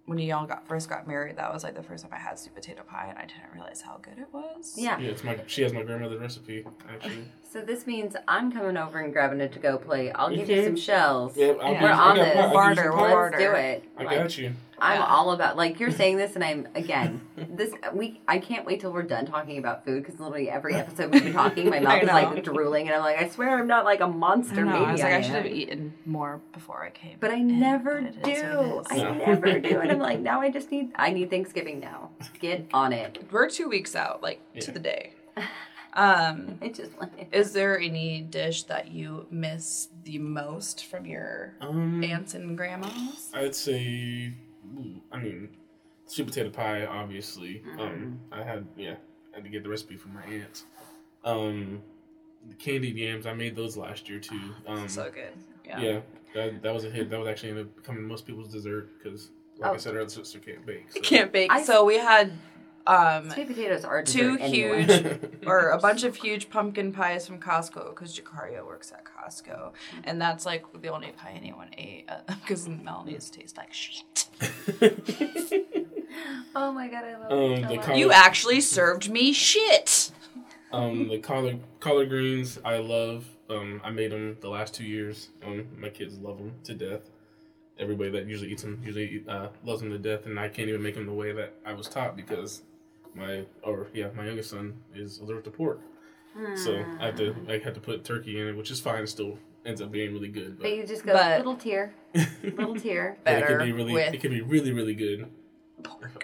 When you all got first got married, that was like the first time I had sweet potato pie, and I didn't realize how good it was. Yeah, yeah. It's my she has my grandmother's recipe actually. So this means I'm coming over and grabbing a to-go plate. I'll give you some shells. Yeah, I'll yeah. we're on this barter. We'll let's do it. I like, got you. I'm yeah. all about like you're saying this, and I'm again this we I can't wait till we're done talking about food because literally every episode we've been talking, my mouth is like drooling, and I'm like I swear I'm not like a monster. I know, maybe I was like I, I should have eaten more before I came, but I in, never but do. I no. never do, and I'm like now I just need I need Thanksgiving now. Get on it. We're two weeks out, like yeah. to the day. Um, I just want it. Is there any dish that you miss the most from your um, aunts and grandmas? I'd say. I mean, sweet potato pie, obviously. Mm-hmm. Um, I had, yeah, I had to get the recipe from my aunt. Um, the candied yams, I made those last year, too. Um, so good. Yeah. Yeah, that, that was a hit. That was actually ended up becoming most people's dessert, because, like oh. I said, our other sister can't bake. So. Can't bake. I, so we had um, sweet potatoes are two huge, anyway. or a bunch of huge pumpkin pies from Costco, because Jacario works at Costco. And that's, like, the only pie anyone ate, because uh, Melanie's taste like shit. Oh my god, I love um, it. Collard- you actually served me shit. Um, the collard collard greens, I love. Um, I made them the last two years. Um, my kids love them to death. Everybody that usually eats them usually uh, loves them to death, and I can't even make them the way that I was taught because my or yeah my youngest son is allergic to pork. Mm. So I had to I had to put turkey in it, which is fine. It still ends up being really good. But, but you just go but, little tier, little tier. Better. It could be really, with... it could be really, really good.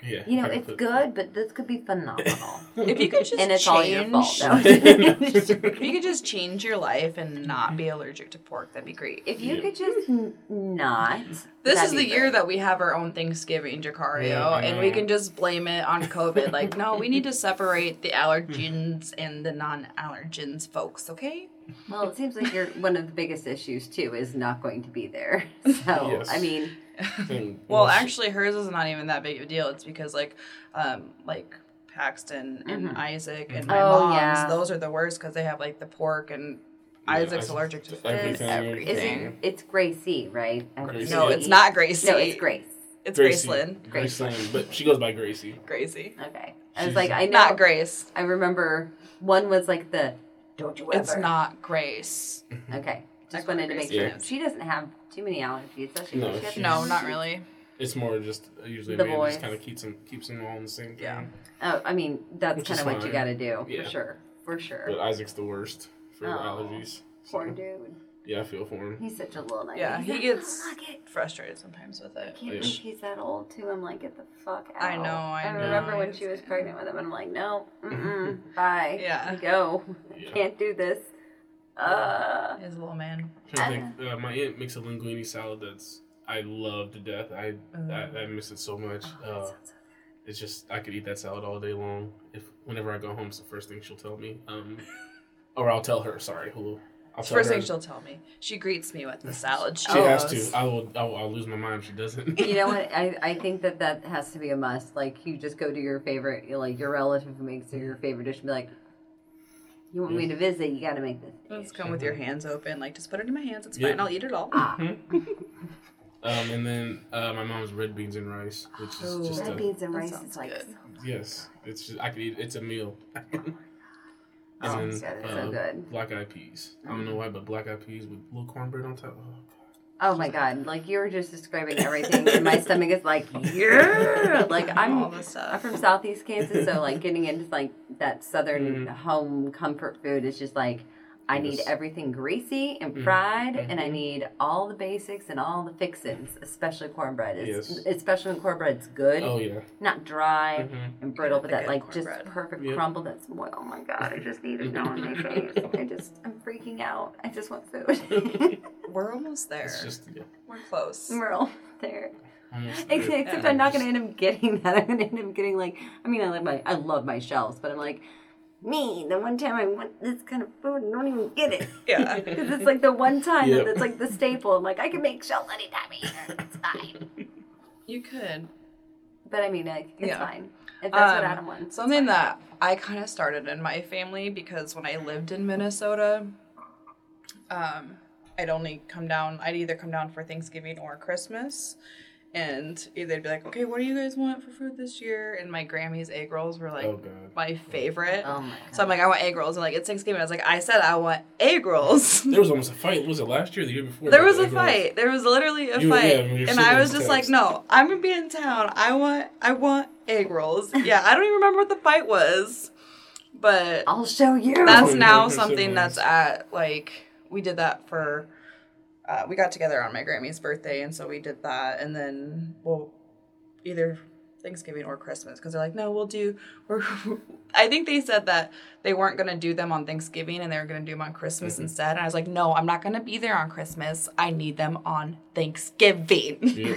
Yeah, you know, it's put, good, but this could be phenomenal. If you could just and it's change, all your fault, though. If you could just change your life and not be allergic to pork, that'd be great. If you yeah. could just n- not, this is the great. year that we have our own Thanksgiving, Jacario, yeah. and we can just blame it on COVID. Like, no, we need to separate the allergens and the non-allergens, folks. Okay. Well, it seems like you're one of the biggest issues too is not going to be there. So, yes. I mean. Well, actually, hers is not even that big of a deal. It's because, like, um, like Paxton and mm-hmm. Isaac and my oh, mom's, yeah. those are the worst because they have, like, the pork, and yeah, Isaac's I, allergic to everything. everything. It, it's Gracie, right? Gracie. No, it's not Gracie. No, it's Grace. It's Gracelyn. Gracelyn, but she goes by Gracie. Gracie. Okay. I was She's like, I know. Not Grace. I remember one was, like, the, don't you ever. It's not Grace. Okay. Just wanted to make sure. Yeah. She doesn't have too many allergies, does she? No, she no not really. It's more just usually the man just kind of keeps them, keeps them all in the same thing. Yeah. Oh, I mean, that's kind of what you got to do, yeah. for sure. For sure. But Isaac's the worst for oh, allergies. So. Poor dude. Yeah, I feel for him. He's such a little nightmare. Yeah, he, he gets frustrated sometimes with it. I can't yeah. believe he's that old, too. I'm like, get the fuck out. I know, I, I know. I remember when she was pregnant with him, and I'm like, no, mm-mm, bye. Yeah. Go. Yeah. I can't do this. Uh, His little man. I think, uh, my aunt makes a linguine salad that's I love to death. I uh, I, I miss it so much. Oh, uh, so it's just I could eat that salad all day long. If whenever I go home, it's the first thing she'll tell me. Um, or I'll tell her. Sorry, Hulu. I'll tell first her. thing she'll tell me. She greets me with the salad. She, she has to. I will, I will. I'll lose my mind if she doesn't. You know what? I, I think that that has to be a must. Like you just go to your favorite, like your relative who makes your favorite dish, and be like. You want me to visit, you got to make this. Let's come with your hands open. Like, just put it in my hands. It's fine. Yeah. I'll eat it all. Mm-hmm. um, and then uh, my mom's red beans and rice, which is oh, just red a, beans and rice is like. So yes, it's just, I could eat. It's a meal. Oh my god, that sounds then, good. Uh, so good. Black eyed peas. Mm-hmm. I don't know why, but black eyed peas with little cornbread on top. Oh, god. oh my god! Like you were just describing everything, and my stomach is like, yeah. Like I'm, all this stuff. I'm from Southeast Kansas, so like getting into like. That southern mm. home comfort food is just like, I need everything greasy and fried, mm. mm-hmm. and I need all the basics and all the fixins, especially cornbread. It's, yes. Especially when cornbread's good. Oh, yeah. Not dry mm-hmm. and brittle, but that, like, cornbread. Just perfect yep. crumble that's, oh, my God, I just need it now on my face. I just, I'm freaking out. I just want food. We're almost there. It's just, yeah. We're close. We're all there. Except, except yeah, I'm not going to end up getting that. I'm going to end up getting like, I mean, I love my I love my shelves, but I'm like, me, the one time I want this kind of food and don't even get it. Yeah. Because it's like the one time yep. that it's like the staple. I'm like, I can make shelves anytime I eat it. It's fine. You could. But I mean, it's yeah. fine. If that's um, what Adam wants. Something that I kind of started in my family because when I lived in Minnesota, um, I'd only come down, I'd either come down for Thanksgiving or Christmas. And they'd be like, okay, what do you guys want for food this year? And my Grammy's egg rolls were, like, oh, my favorite. Oh, my God. So I'm like, I want egg rolls. And, like, it's Thanksgiving. I was like, I said I want egg rolls. There was almost a fight. Was it last year or the year before? There was a fight. Rolls? There was literally a you, fight. Yeah, I mean, and I was just text. like, no, I'm going to be in town. I want I want egg rolls. Yeah, I don't even remember what the fight was. But I'll show you. That's now something that's at, like, we did that for... Uh, we got together on my Grammy's birthday, and so we did that. And then, well, either Thanksgiving or Christmas, because they're like, no, we'll do. We're, I think they said that they weren't going to do them on Thanksgiving, and they were going to do them on Christmas mm-hmm. instead. And I was like, no, I'm not going to be there on Christmas. I need them on Thanksgiving. Yeah.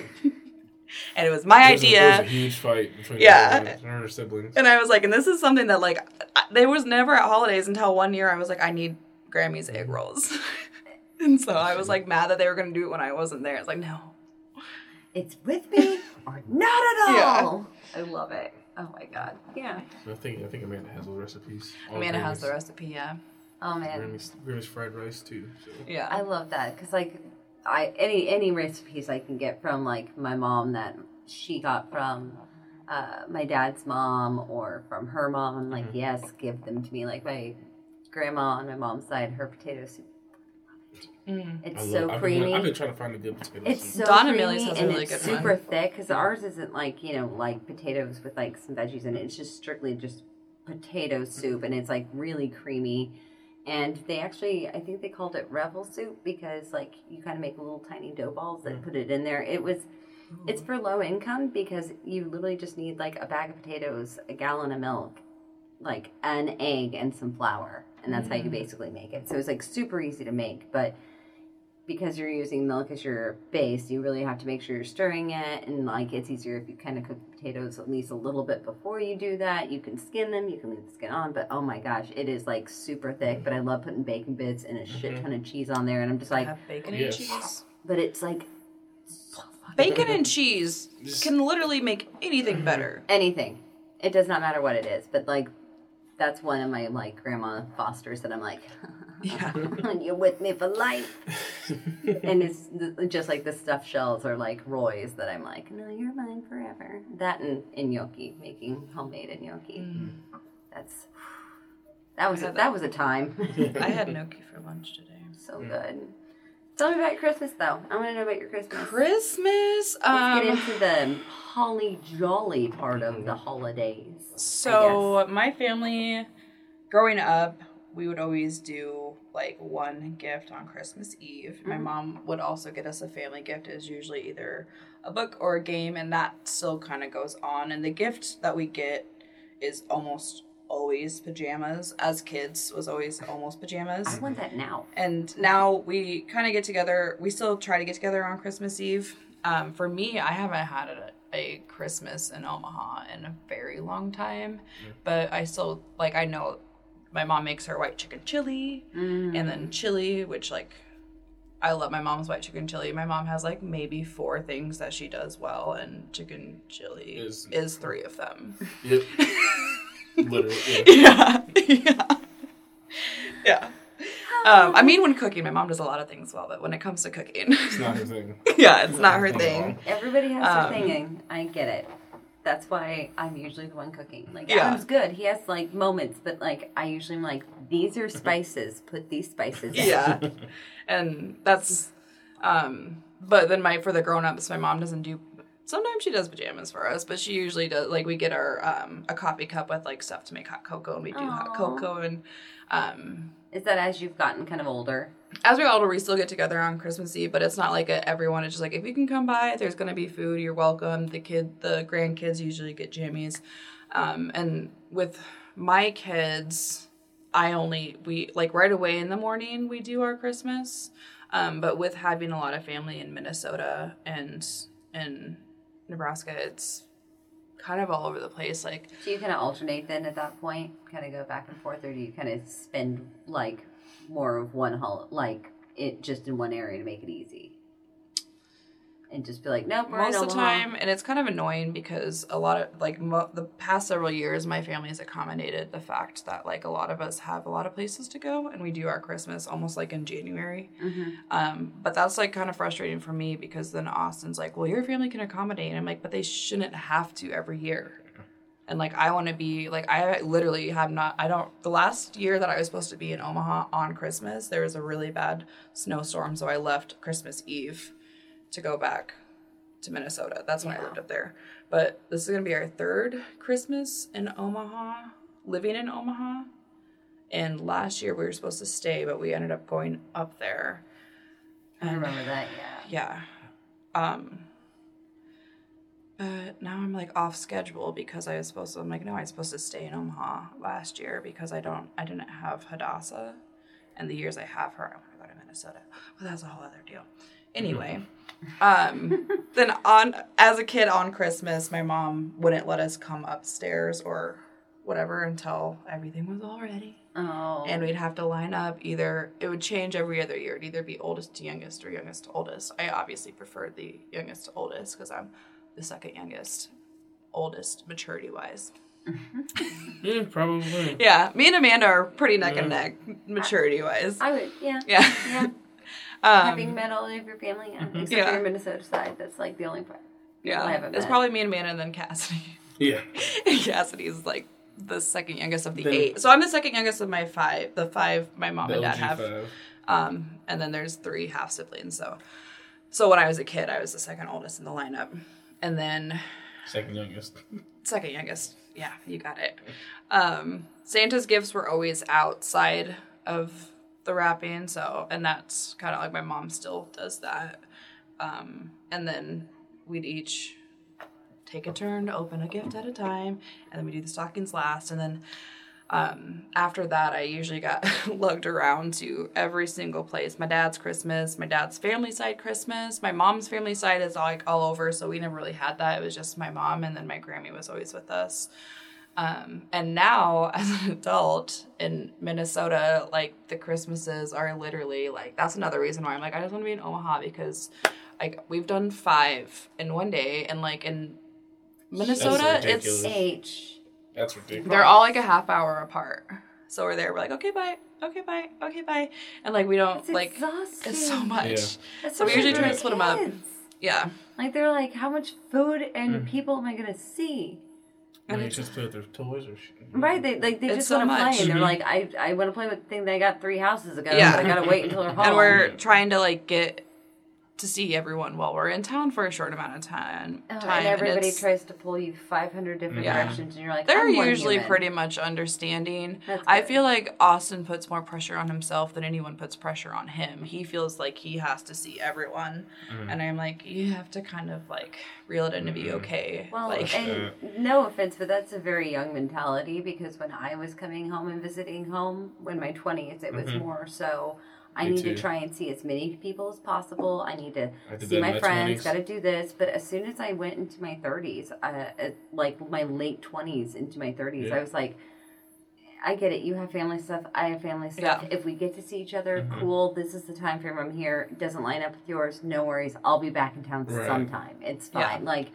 And it was my There's idea. There was a huge fight between yeah. her siblings. And I was like, and this is something that, like, I, there was never at holidays until one year I was like, I need Grammy's egg rolls. And so I was, like, mad that they were going to do it when I wasn't there. It's like, no. It's with me or not at all. Yeah. I love it. Oh, my God. Yeah. I think I think Amanda has the recipes. All Amanda Grammys. has the recipe, yeah. Oh, man. Grammy's, Grammy's fried rice, too. So. Yeah. I love that because, like, I any any recipes I can get from, like, my mom that she got from uh, my dad's mom or from her mom, I'm like, mm-hmm. yes, give them to me. Like, my grandma on my mom's side, her potato soup. Mm. It's love, so I've creamy. Been, I've been trying to find a good potato soup. It's so Donna creamy has and really it's good super one. thick because ours isn't like, you know, like potatoes with like some veggies in it. It's just strictly just potato soup, and it's like really creamy. And they actually, I think they called it revel soup because like you kind of make little tiny dough balls that put it in there. It was, it's for low income because you literally just need like a bag of potatoes, a gallon of milk, like an egg and some flour. And that's mm-hmm. how you basically make it. So it's like super easy to make, but because you're using milk as your base, you really have to make sure you're stirring it. And like, it's easier if you kind of cook potatoes at least a little bit before you do that. You can skin them, you can leave the skin on, but oh my gosh, it is like super thick. But I love putting bacon bits and a shit mm-hmm. ton of cheese on there. And I'm just like, bacon yes. and cheese. But it's like, bacon and cheese can literally make anything better. Anything. It does not matter what it is, but like, that's one of my, like, Grandma Foster's that I'm like, yeah. You're with me for life. And it's just like the stuffed shells or, like, Roy's that I'm like, no, you're mine forever. That and, and gnocchi, making homemade gnocchi. Mm. That's, that was, a, that. that was a time. I had gnocchi for lunch today. So mm. good. Tell me about Christmas, though. I want to know about your Christmas. Christmas? Um, Let's get into the holly jolly part of the holidays. So my family, growing up, we would always do, like, one gift on Christmas Eve. Mm-hmm. My mom would also get us a family gift. It was usually either a book or a game, and that still kind of goes on. And the gift that we get is almost always pajamas. As kids, was always almost pajamas. I want that now. And now we kind of get together. We still try to get together on Christmas Eve. Um, for me, I haven't had a, a Christmas in Omaha in a very long time, yeah. but I still, like, I know my mom makes her white chicken chili mm. and then chili, which, like, I love my mom's white chicken chili. My mom has, like, maybe four things that she does well, and chicken chili is, is three of them. Yep. Literally. Yeah. Yeah. Yeah. Um, I mean, when cooking, my mom does a lot of things well, but when it comes to cooking. It's not her thing. Yeah, it's, it's not, not her thing. thing. Everybody has um, their thing. I get it. That's why I'm usually the one cooking. Like, yeah. Adam's good. He has, like, moments, but, like, I usually am like, these are spices. Put these spices in. Yeah. And that's, um, but then my, for the grown-ups, my mom doesn't do, sometimes she does pajamas for us, but she usually does, like, we get our, um, a coffee cup with, like, stuff to make hot cocoa, and we do Aww. hot cocoa, and, um... Is that as you've gotten kind of older? As we got older, we still get together on Christmas Eve, but it's not, like, a, everyone, it's just, like, if you can come by, there's gonna be food, you're welcome, the kid, the grandkids usually get jammies, um, and with my kids, I only, we, like, right away in the morning, we do our Christmas, um, but with having a lot of family in Minnesota and, and... Nebraska, it's kind of all over the place. Like, do you kind of alternate then at that point? Kind of go back and forth, or do you kind of spend like more of one hall, like it just in one area to make it easy, and just be like, nope. We're most of the time, and it's kind of annoying because a lot of like mo- the past several years, my family has accommodated the fact that like a lot of us have a lot of places to go, and we do our Christmas almost like in January. Mm-hmm. Um, but that's like kind of frustrating for me because then Austin's like, well, your family can accommodate, and I'm like, but they shouldn't have to every year. And like, I want to be like, I literally have not, I don't, the last year that I was supposed to be in Omaha on Christmas, there was a really bad snowstorm. So I left Christmas Eve to go back to Minnesota. That's when yeah. I lived up there. But this is going to be our third Christmas in Omaha, living in Omaha. And last year we were supposed to stay, but we ended up going up there. And I remember that, yeah. Yeah. Um, but now I'm like off schedule because I was supposed to, I'm like, no, I was supposed to stay in Omaha last year because I don't, I didn't have Hadassah. And the years I have her, I want to go to Minnesota. But that's a whole other deal. Anyway, um, then on as a kid on Christmas, my mom wouldn't let us come upstairs or whatever until everything was all ready. Oh. And we'd have to line up either, it would change every other year. It'd either be oldest to youngest or youngest to oldest. I obviously preferred the youngest to oldest because I'm the second youngest, oldest maturity-wise. Yeah, probably. Yeah, me and Amanda are pretty neck yeah. and neck maturity-wise. I would, yeah. Yeah. Yeah. Um, Having met all of your family, yeah. except yeah. for your Minnesota side, that's like the only part. Yeah, I haven't it's met. Probably me and Mana, and then Cassidy. Yeah, and Cassidy is like the second youngest of the then, eight. So I'm the second youngest of my five. The five my mom and dad have, five. Um, and then there's three half siblings. So, so when I was a kid, I was the second oldest in the lineup, and then Second youngest. Second youngest. Yeah, you got it. Um, Santa's gifts were always outside of the wrapping, so, and that's kind of like my mom still does that. Um, and then we'd each take a turn to open a gift at a time, and then we do the stockings last, and then um, after that, I usually got lugged around to every single place. My dad's Christmas, my dad's family side Christmas, my mom's family side is all, like all over, so we never really had that. It was just my mom, and then my Grammy was always with us. Um, and now, as an adult in Minnesota, like, the Christmases are literally, like, that's another reason why I'm like, I just want to be in Omaha, because, like, we've done five in one day, and, like, in Minnesota, it's H. That's ridiculous. They're all like a half hour apart. So we're there. We're like, okay, bye. Okay, bye. Okay, bye. And like, we don't, that's like, exhausting. It's so much. Yeah. So we usually try to split them up. Yeah. Like, they're like, how much food and mm. people am I going to see? And they just play with their toys or shit. Right. They, like, they just so want to play. And they're like, I, I want to play with the thing that I got three houses ago. Yeah. But I got to wait until they're home. And we're yeah. trying to, like, get to see everyone while we're in town for a short amount of time. Oh, time. And everybody and tries to pull you five hundred different yeah. directions, and you're like, they're I'm usually one pretty much understanding. I feel like Austin puts more pressure on himself than anyone puts pressure on him. He feels like he has to see everyone, mm. and I'm like, you have to kind of like reel it in to be okay. Well, like, and no offense, but that's a very young mentality, because when I was coming home and visiting home in my twenties, it was mm-hmm. more so. I Me need too. to try and see as many people as possible. I need to I see my friends. Got to do this. But as soon as I went into my thirties, uh, like my late twenties into my thirties, yeah. I was like, I get it. You have family stuff. I have family stuff. Yeah. If we get to see each other, mm-hmm. cool. This is the time frame I'm here. It doesn't line up with yours. No worries. I'll be back in town right. sometime. It's fine. Yeah. Like,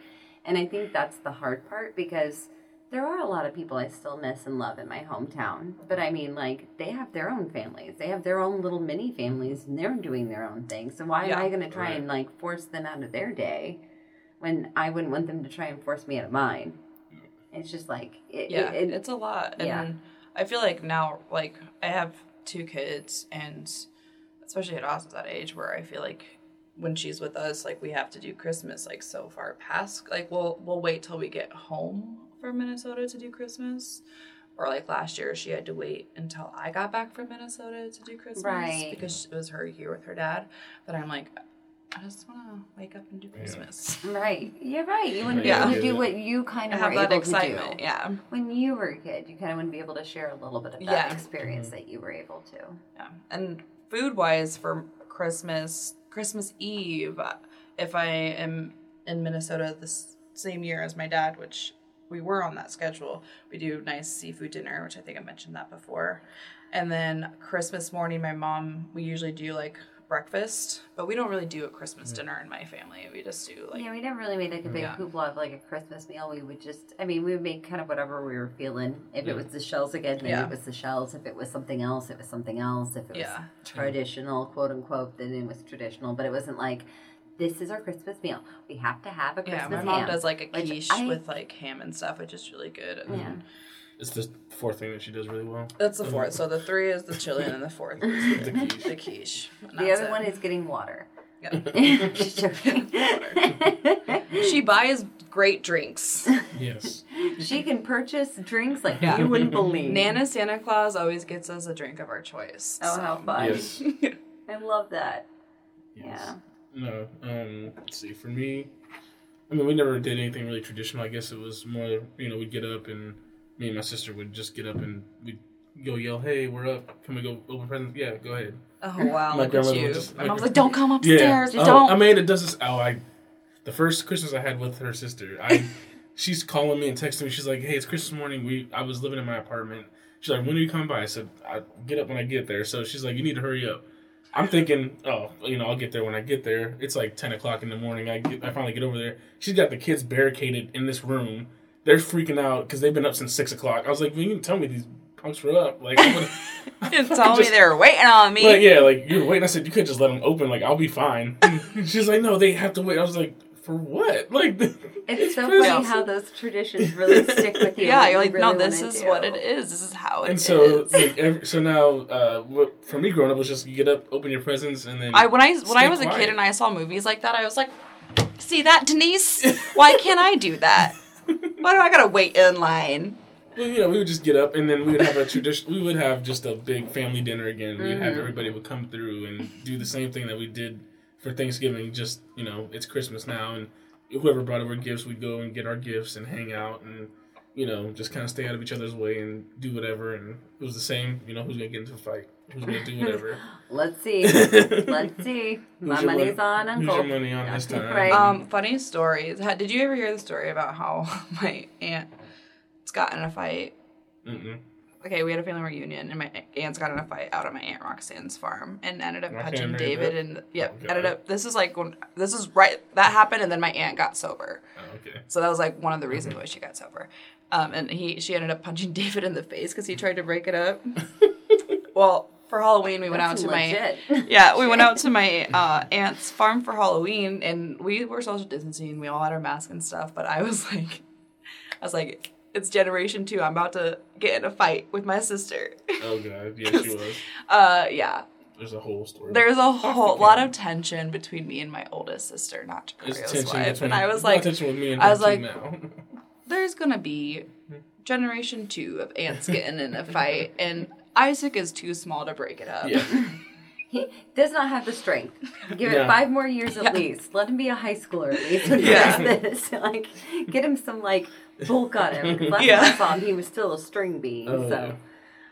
and I think that's the hard part, because there are a lot of people I still miss and love in my hometown. But, I mean, like, they have their own families. They have their own little mini families, and they're doing their own thing. So why yeah, am I going to try right. and, like, force them out of their day when I wouldn't want them to try and force me out of mine? It's just, like... It, yeah, it, it, it's a lot. And yeah. I feel like now, like, I have two kids, and especially at Austin's that age where I feel like when she's with us, like, we have to do Christmas, like, so far past. Like, we'll we'll wait till we get home from Minnesota to do Christmas, or like last year she had to wait until I got back from Minnesota to do Christmas right. because it was her year with her dad. But I'm like, I just want to wake up and do Christmas. Yeah. Right, you're right. You want to yeah. do what you kind of have that excitement. Yeah. When you were a kid, you kind of want to be able to share a little bit of that yeah. experience mm-hmm. that you were able to. Yeah. And food wise for Christmas, Christmas Eve, if I am in Minnesota this same year as my dad, which we were on that schedule. We do nice seafood dinner, which I think I mentioned that before. And then Christmas morning, my mom, we usually do like breakfast, but we don't really do a Christmas mm-hmm. dinner in my family. We just do like... Yeah, we never really made like a big yeah. hoopla of like a Christmas meal. We would just, I mean, we would make kind of whatever we were feeling. If yeah. it was the shells again, then yeah. it was the shells. If it was something else, it was something else. If it yeah. was traditional, quote unquote, then it was traditional. But it wasn't like... This is our Christmas meal. We have to have a Christmas ham. Yeah, my mom ham, does, like, a quiche I, with, like, ham and stuff, which is really good. And yeah. It's the fourth thing that she does really well. That's the fourth. So the three is the chili, and then the fourth is the quiche. The quiche. The other it. one is getting water. Yeah. She's joking. Water. She buys great drinks. Yes. She can purchase drinks like yeah. you wouldn't believe. Nana Santa Claus always gets us a drink of our choice. Oh, so. How fun. Yes. I love that. Yes. Yeah. No, um, let's see, for me, I mean, we never did anything really traditional. I guess it was more, you know, we'd get up and me and my sister would just get up and we'd go yell, hey, we're up, can we go open presents? Yeah, go ahead. Oh, wow, look at you. Just, my like, mom's like, don't come upstairs, yeah. oh, don't. Amanda does this, oh, I, the first Christmas I had with her sister, I, she's calling me and texting me, she's like, hey, it's Christmas morning, we, I was living in my apartment. She's like, when do you come by? I said, I get up when I get there. So she's like, you need to hurry up. I'm thinking, oh, you know, I'll get there when I get there. It's like ten o'clock in the morning. I get, I finally get over there. She's got the kids barricaded in this room. They're freaking out because they've been up since six o'clock. I was like, well, you didn't tell me these punks were up. Like, you didn't tell just, me they were waiting on me. Like, yeah, like, you were waiting. I said, you could just let them open. Like, I'll be fine. She's like, no, they have to wait. I was like, for what? Like, it's, it's so funny awesome. How those traditions really stick with you. Yeah, you're like, really no, this is do. What it is. This is how it and so, is. Like, every, so now, uh, what, for me growing up, was just you get up, open your presents, and then I when I when I was quiet. A kid and I saw movies like that, I was like, see that, Denise? Why can't I do that? Why do I gotta wait in line? Well, yeah, we would just get up, and then we would have a tradition. We would have just a big family dinner again. We'd mm-hmm. have everybody would come through and do the same thing that we did for Thanksgiving. Just, you know, it's Christmas now, and whoever brought over gifts, we'd go and get our gifts and hang out, and you know, just kind of stay out of each other's way and do whatever. And it was the same. You know, who's gonna get into a fight? Who's gonna do whatever? Let's see. Let's see. My money's on Uncle. Who's your money on this time? Right. Um, funny stories. Did you ever hear the story about how my aunt? Got in a fight. Mm-mm. Okay, we had a family reunion, and my aunt's got in a fight out at my aunt Roxanne's farm, and ended up punching David. That. And yep, oh, ended up. This is like when, this is right that happened, and then my aunt got sober. Oh, okay. So that was like one of the reasons mm-hmm. why she got sober. Um, and he she ended up punching David in the face because he tried to break it up. Well, for Halloween we went That's out to legit. my yeah we went out to my uh, aunt's farm for Halloween, and we were social distancing. We all had our masks and stuff, but I was like, I was like. It's generation two. I'm about to get in a fight with my sister. Oh, God. Yeah, she was. Uh, yeah. There's a whole story. There's a whole lot of tension between me and my oldest sister, not Jacario's wife. Between, and I was like, tension with me and I was like, now. There's going to be generation two of aunts getting in a fight, and Isaac is too small to break it up. Yeah. He does not have the strength. Give no. it five more years at yeah. least. Let him be a high schooler at least. Yeah. This. Like, get him some, like, bulk on him. Because last yeah. time I saw him, he was still a string bean. Oh. So,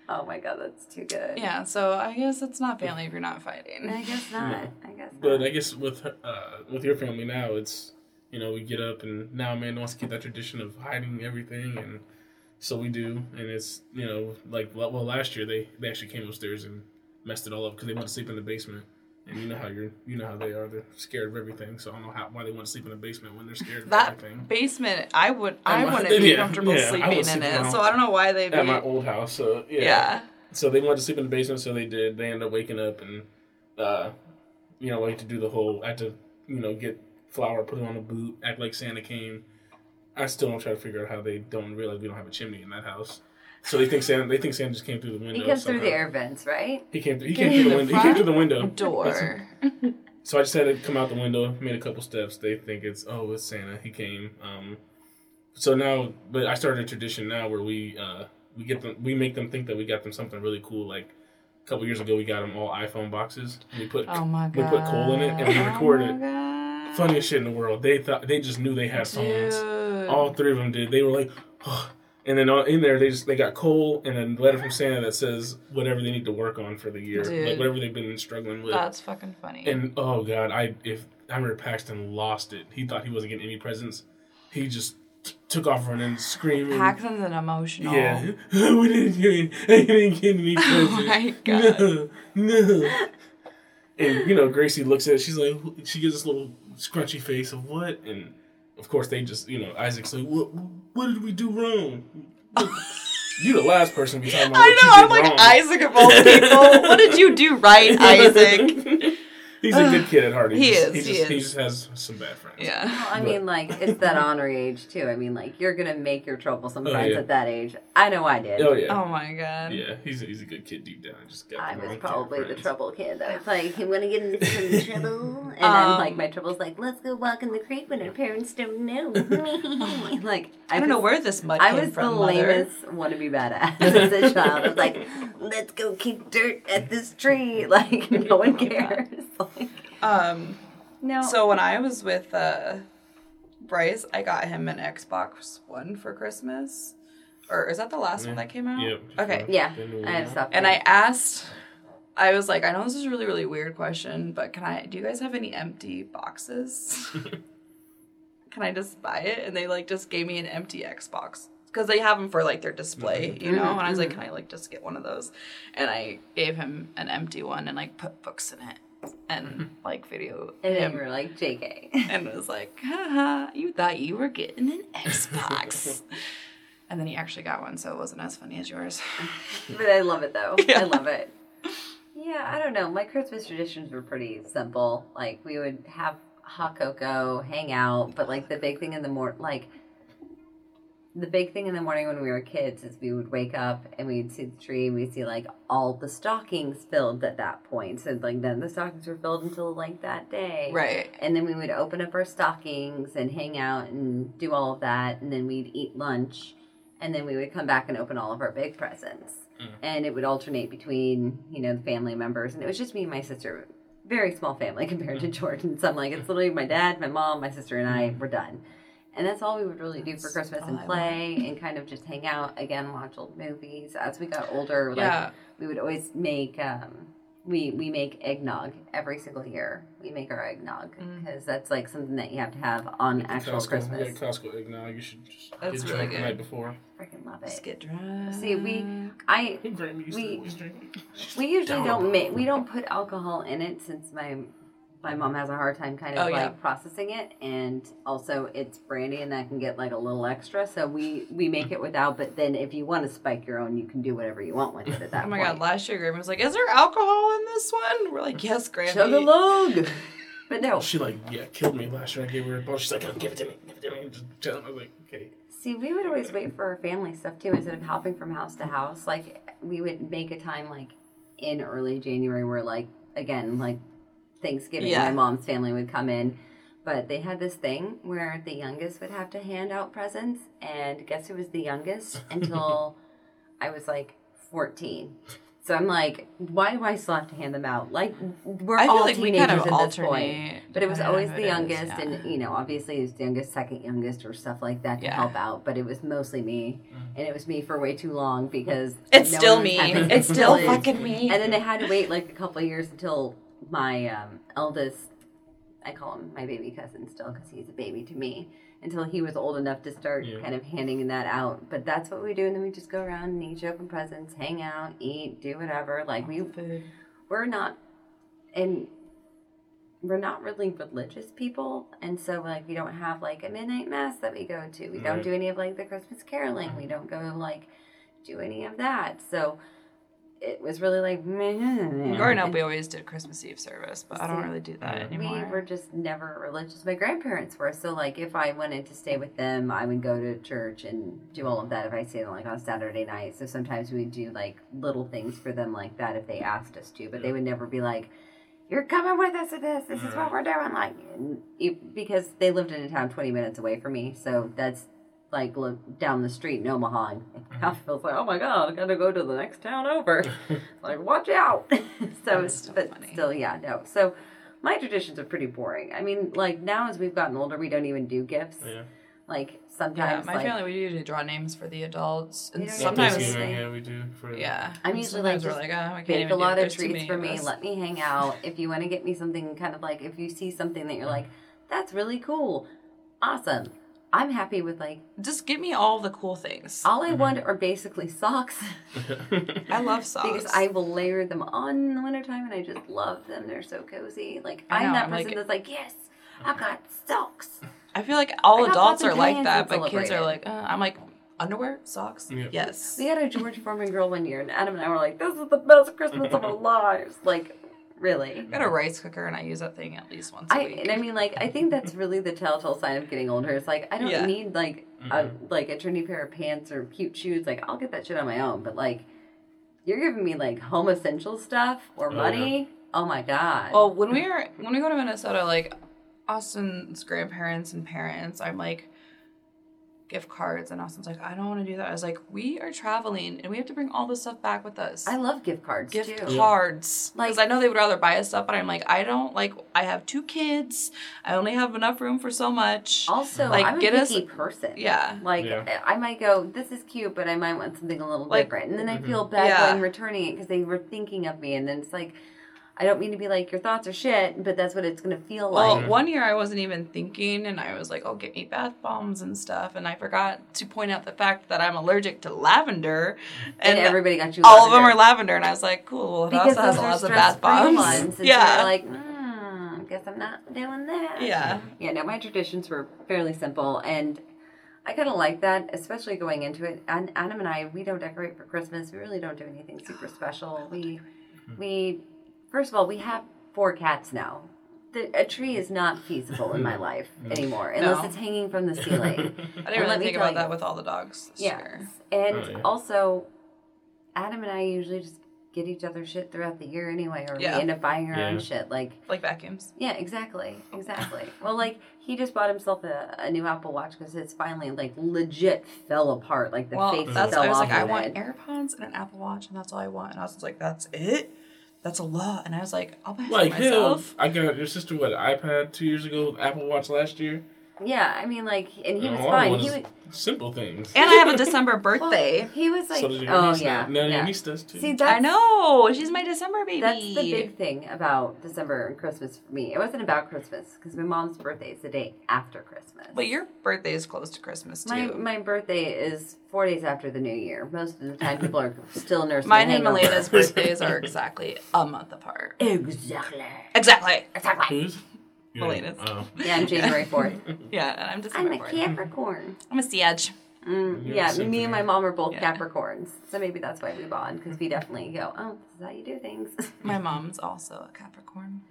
oh, my God, that's too good. Yeah, so I guess it's not family if you're not fighting. I guess not. No. I guess not. But I guess with her, uh, with your family now, it's, you know, we get up, and now Amanda wants to keep that tradition of hiding everything, and so we do. And it's, you know, like, well, last year they, they actually came upstairs and messed it all up because they want to sleep in the basement, and you know how you're, you know how they are. They're scared of everything, so I don't know how, why they want to sleep in the basement when they're scared of that everything. That basement, I would, I wouldn't be yeah, comfortable yeah, sleeping in sleep it, house, so I don't know why they. At be... my old house, so yeah. yeah. So they wanted to sleep in the basement, so they did. They ended up waking up, and uh, you know, I had to do the whole. I had to, you know, get flour, put it on a boot, act like Santa came. I still don't try to figure out how they don't realize we don't have a chimney in that house. So they think Sam. They think Sam just came through the window. He came somehow. through the air vents, right? He came through. He came, came through the window. He came through the window door. So I just had to come out the window, made a couple steps. They think it's oh, it's Santa. He came. Um, so now, but I started a tradition now where we uh, we get them. We make them think that we got them something really cool. Like a couple years ago, we got them all iPhone boxes. We put oh my God. we put coal in it and we recorded. Oh my God. Funniest shit in the world. They thought they just knew they had phones. Dude. All three of them did. They were like. Oh. And then in there, they just they got coal and a letter from Santa that says whatever they need to work on for the year, Dude, like whatever they've been struggling with. That's fucking funny. And oh God, I if I remember Paxton lost it. He thought he wasn't getting any presents. He just t- took off running, screaming. Paxton's an emotional. Yeah, we didn't get any, I didn't get any presents. Oh my God. No, no. And you know, Gracie looks at it. She's like, she gives this little scrunchy face of what and. Of course, they just, you know, Isaac's like, what, what did we do wrong? You the last person to be talking about I know, I'm like, wrong. Isaac of all people. What did you do right, Isaac? He's a good kid at heart. He, he just, is, he, he just, is. He just has some bad friends. Yeah. Well, I but. mean, like, it's that honor age, too. I mean, like, you're going to make your trouble sometimes oh, yeah. at that age. I know I did. Oh, yeah. Oh, my God. Yeah, he's a, he's a good kid deep down. Just got I was probably the trouble kid. I was like, I'm going to get into some trouble. And um, I'm like, my trouble's like, let's go walk in the creek when our parents don't know. Like, I, I don't was, know where this mud came from, I was from, the lamest wannabe badass as a child. I was like, let's go kick dirt at this tree. Like, no one cares. um, no. So when I was with uh, Bryce, I got him an Xbox One for Christmas. Or is that the last yeah. one that came out? Yep. Okay. Yeah. I had stopped. And I asked, I was like, I know this is a really, really weird question, but can I, do you guys have any empty boxes? Can I just buy it? And they like just gave me an empty Xbox. Because they have them for like their display, you know? And I was like, can I like just get one of those? And I gave him an empty one and like put books in it. And like video, and then you were like J K, and it was like, haha, you thought you were getting an Xbox, and then he actually got one, so it wasn't as funny as yours. But I love it though. Yeah. I love it. Yeah, I don't know. My Christmas traditions were pretty simple. Like we would have hot cocoa, hang out, but like the big thing in the morning, like the big thing in the morning when we were kids is we would wake up and we'd see the tree and we'd see, like, all the stockings filled at that point. So, like, then the stockings were filled until, like, that day. Right. And then we would open up our stockings and hang out and do all of that. And then we'd eat lunch. And then we would come back and open all of our big presents. Mm. And it would alternate between, you know, the family members. And it was just me and my sister. Very small family compared to Jordan. So I'm like, it's literally my dad, my mom, my sister, and I. We're done. And that's all we would really do for Christmas, and play and kind of just hang out, again, watch old movies. As we got older, like, yeah. we would always make, um, we, we make eggnog every single year. We make our eggnog because mm. that's, like, something that you have to have on get actual Costco. Christmas. Yeah, Costco eggnog. You should just that's get drunk really the night before. I freaking love it. Just get drunk. See, we, I, we, we usually don't make, we don't put alcohol in it since my... My mom has a hard time kind of, oh, like, yeah. processing it, and also it's brandy, and that can get, like, a little extra, so we, we make it without, but then if you want to spike your own, you can do whatever you want with it at that point. Oh, my point. God. Last year, Grammy was like, is there alcohol in this one? We're like, yes, Grammy. Chug-a-lug. But no. She, like, yeah, killed me last year. I gave her a bottle. She's like, oh, give it to me. Give it to me. Just tell her. I was like, okay. See, we would always wait for our family stuff, too, instead of hopping from house to house. Like, we would make a time, like, in early January where, like, again, like, Thanksgiving, yeah. my mom's family would come in, but they had this thing where the youngest would have to hand out presents, and guess who was the youngest until I was like fourteen. So I'm like, why do I still have to hand them out? Like, we're I all feel like teenagers kind of at this point, but it was always the youngest, is, yeah. and you know, obviously it was the youngest, second youngest, or stuff like that to yeah. help out. But it was mostly me, and it was me for way too long because it's no still me, having, it's still it fucking is. me. And then they had to wait like a couple of years until. My um, eldest, I call him my baby cousin still because he's a baby to me, until he was old enough to start yeah. kind of handing that out. But that's what we do, and then we just go around and each open presents, hang out, eat, do whatever. Like we, we're not, and we're not really religious people, and so like we don't have like a midnight mass that we go to. We right. don't do any of like the Christmas caroling. We don't go like do any of that. So. It was really like, meh. Growing up, we always did Christmas Eve service, but I don't really do that anymore. We were just never religious. My grandparents were, so like if I wanted to stay with them, I would go to church and do all of that if I stayed like on Saturday night. So sometimes we would do like little things for them like that if they asked us to, but they would never be like, you're coming with us to this. This is what we're doing. Like, because they lived in a town twenty minutes away from me, so that's. Like, look down the street in Omaha, and I was like, oh my God, I gotta go to the next town over. Like, watch out. So, it's so but funny. Still, yeah, no. So, my traditions are pretty boring. I mean, like, now as we've gotten older, we don't even do gifts. Yeah. Like, sometimes. Yeah, my like, family, we usually draw names for the adults. And sometimes. They, they, yeah, we do. For yeah. I'm usually like, just like oh, we bake a lot of treats for me. Let me hang out. If you want to get me something, kind of like, if you see something that you're like, that's really cool, awesome. I'm happy with, like... Just give me all the cool things. All I mm-hmm. want are basically socks. I love socks. Because I will layer them on in the wintertime, and I just love them. They're so cozy. Like, I I'm know, that I'm person like, that's like, yes, I've got socks. I feel like all adults are like that, but kids are like, uh, I'm like, underwear, socks, yeah. yes. We had a George Foreman grill one year, and Adam and I were like, this is the best Christmas of our lives. Like... Really. I've got a rice cooker and I use that thing at least once a I, week. And I mean, like, I think that's really the telltale sign of getting older. It's like, I don't yeah. need, like, mm-hmm. a, like, a trendy pair of pants or cute shoes. Like, I'll get that shit on my own. But, like, you're giving me, like, home essential stuff or oh, money. Yeah. Oh, my God. Well, when we were, when we go to Minnesota, like, Austin's grandparents and parents, I'm like, gift cards. And Austin's like, I don't want to do that. I was like, we are traveling and we have to bring all this stuff back with us. I love gift cards gift too. Gift cards. Because like, I know they would rather buy us stuff, but I'm like, I don't, like, I have two kids. I only have enough room for so much. Also, like, I'm a get picky us, person. Yeah. Like, yeah. I might go, this is cute, but I might want something a little like, different. And then mm-hmm. I feel bad yeah. when returning it because they were thinking of me. And then it's like, I don't mean to be like, your thoughts are shit, but that's what it's going to feel well, like. Well, one year I wasn't even thinking, and I was like, oh, get me bath bombs and stuff. And I forgot to point out the fact that I'm allergic to lavender. And, and everybody got you all lavender. All of them are lavender. And I was like, cool. Hadassah has lots of bath bombs. Ones, and yeah. So you're like, hmm, I guess I'm not doing that. Yeah. Yeah, no, my traditions were fairly simple. And I kind of like that, especially going into it. And Adam and I, we don't decorate for Christmas. We really don't do anything super special. We, we... First of all, we have four cats now. the, a tree is not feasible in my life anymore, unless no. it's hanging from the ceiling. I didn't really think about you. that with all the dogs this yes. year. And oh, yeah. also, Adam and I usually just get each other shit throughout the year anyway, or yeah. we end up buying our yeah. own shit. Like like vacuums. Yeah, exactly. Exactly. Well, like, he just bought himself a, a new Apple Watch because it's finally, like, legit fell apart. Like, the well, face fell off of it. I was like, I want AirPods and an Apple Watch, and that's all I want. And I was just like, that's it? That's a lot. And I was like, I'll buy it like, for myself. Like, I got your sister, what, an iPad two years ago, Apple Watch last year? Yeah, I mean, like, and he no, was fine. He was, simple things. And I have a December birthday. Well, he was like, so oh, niece, yeah. Now yeah. your niece does, too. See, that's, I know. She's my December baby. That's the big thing about December and Christmas for me. It wasn't about Christmas, because my mom's birthday is the day after Christmas. But your birthday is close to Christmas, too. My, my birthday is four days after the New Year. Most of the time, people are still nursing. Mine and Melina's birthdays are exactly a month apart. Exactly. Exactly. Exactly. Who's? Yeah. Oh. yeah, I'm January fourth. yeah, and I'm December I'm a fourth. Capricorn. I'm a Siege. Mm, yeah, Symphony. Me and my mom are both yeah. Capricorns, so maybe that's why we bond, because we definitely go, oh, this is how you do things. My mom's also a Capricorn.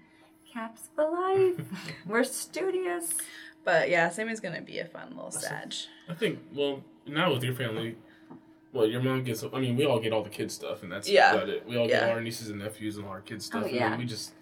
Caps for life. We're studious. But yeah, Sammy's going to be a fun little Sag. I think, well, now with your family, well, your mom gets, I mean, we all get all the kids stuff, and that's yeah. about it. We all yeah. get all our nieces and nephews and all our kids stuff, oh, and yeah. then we just...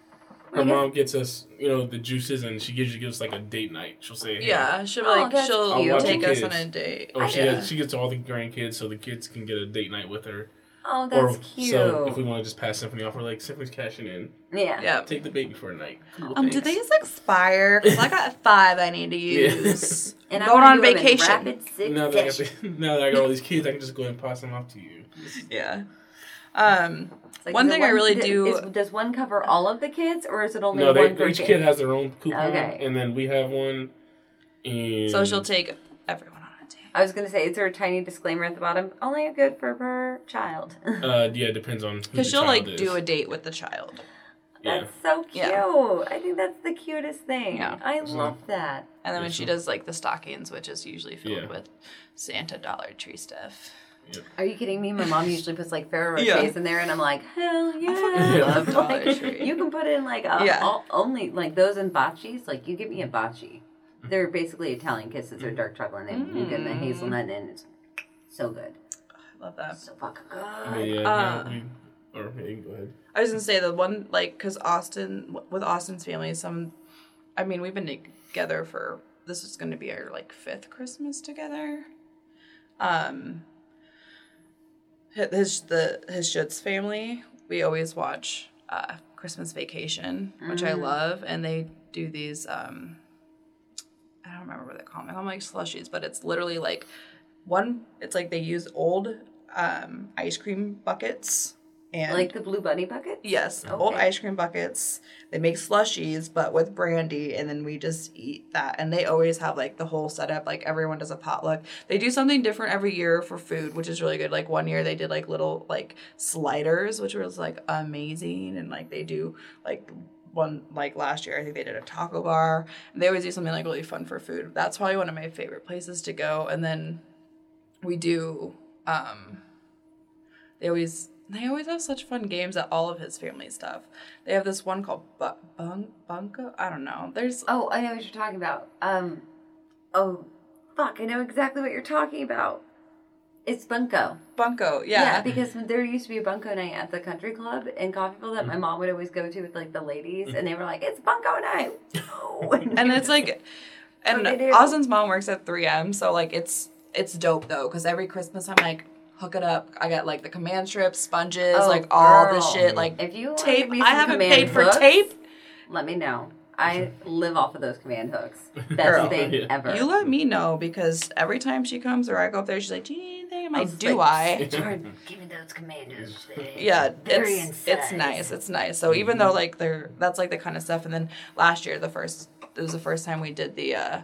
Her mom gets us, you know, the juices, and she gives, she gives us, like, a date night. She'll say, hey, yeah, she'll, like, oh, she'll take us on a date. Or she yeah. has, she gets all the grandkids, so the kids can get a date night with her. Oh, that's or, cute. So if we want to just pass Symphony off, we're like, Symphony's cashing in. Yeah. yeah. Take the baby for a night. Cool, um, do these expire? Because I got five I need to use. Yeah. And I'm going on vacation. Now that, I got, now that I got all these kids, I can just go ahead and pass them off to you. Yeah. Um, like, one thing one, I really th- do... Is, does one cover all of the kids, or is it only no, they, one for each kid? Kid has their own coupon, okay. and then we have one, and... So she'll take everyone on a date. I was going to say, is there a tiny disclaimer at the bottom? Only good for per child. uh, yeah, it depends on who the child is. Because she'll, like, do a date with the child. That's yeah. so cute. Yeah. I think that's the cutest thing. Yeah. I mm-hmm. love that. And then when she does, like, the stockings, which is usually filled yeah. with Santa Dollar Tree stuff... Yep. Are you kidding me? My mom usually puts like Ferrero Rocher yeah. in there, and I'm like, hell yeah! I love Dollar like, Tree. You can put in like a, yeah. all, only like those in bocce's. Like you give me a bocce, they're basically Italian kisses. They're dark chocolate, and mm. you get the hazelnut, and it's so good. I love that. So fucking good. Uh, yeah, uh, no, we, or hey, go ahead. I was gonna say the one like because Austin with Austin's family. Some, I mean, we've been together for this is going to be our like fifth Christmas together. Um. His the his Schutz family, we always watch uh, Christmas Vacation, which mm. I love, and they do these, um, I don't remember what they call them, I call them like slushies, but it's literally like one, it's like they use old um, ice cream buckets. And like the Blue Bunny buckets? Yes, okay. Old ice cream buckets. They make slushies, but with brandy, and then we just eat that. And they always have, like, the whole setup. Like, everyone does a potluck. They do something different every year for food, which is really good. Like, one year they did, like, little, like, sliders, which was, like, amazing. And, like, they do, like... One, like, last year, I think they did a taco bar. They always do something, like, really fun for food. That's probably one of my favorite places to go. And then we do... Um, they always... They always have such fun games at all of his family stuff. They have this one called Bu- Bun- Bunko? I don't know. There's Oh, I know what you're talking about. Um, oh, fuck, I know exactly what you're talking about. It's Bunko. Bunko, yeah. Yeah, because there used to be a Bunko night at the country club in Coffeyville that my mom would always go to with, like, the ladies, and they were like, it's Bunko night! And it's like, and Austin's mom works at three M, so, like, it's it's dope, though, because every Christmas I'm like, hook it up. I got like the command strips, sponges, oh, like all girl. The shit. Like if you tape, I haven't paid for hooks, tape. Let me know. I live off of those command hooks. Best girl. Thing yeah. ever. You let me know because every time she comes or I go up there, she's like, "Do you need anything?" I'm like, "Do I?" Jordan, give me those command hooks. Yeah, it's it's nice. It's nice. So even though like they're that's like the kind of stuff. And then last year, the first it was the first time we did the uh,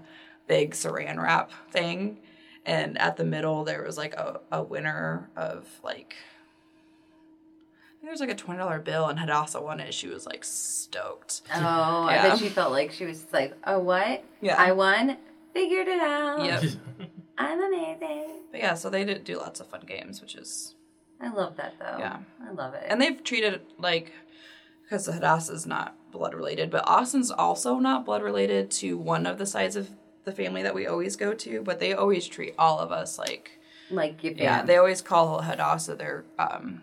big saran wrap thing. And at the middle, there was, like, a, a winner of, like, I think there was, like, a twenty dollar bill, and Hadassah won it. She was, like, stoked. Oh, yeah. I bet she felt like she was, like, oh, what? Yeah. I won? Figured it out. Yep. I'm amazing. But, yeah, so they did do lots of fun games, which is... I love that, though. Yeah. I love it. And they've treated, like, because Hadassah's not blood related, but Austin's also not blood related to one of the sides of the family that we always go to, but they always treat all of us like like your yeah, they always call Hadassah their um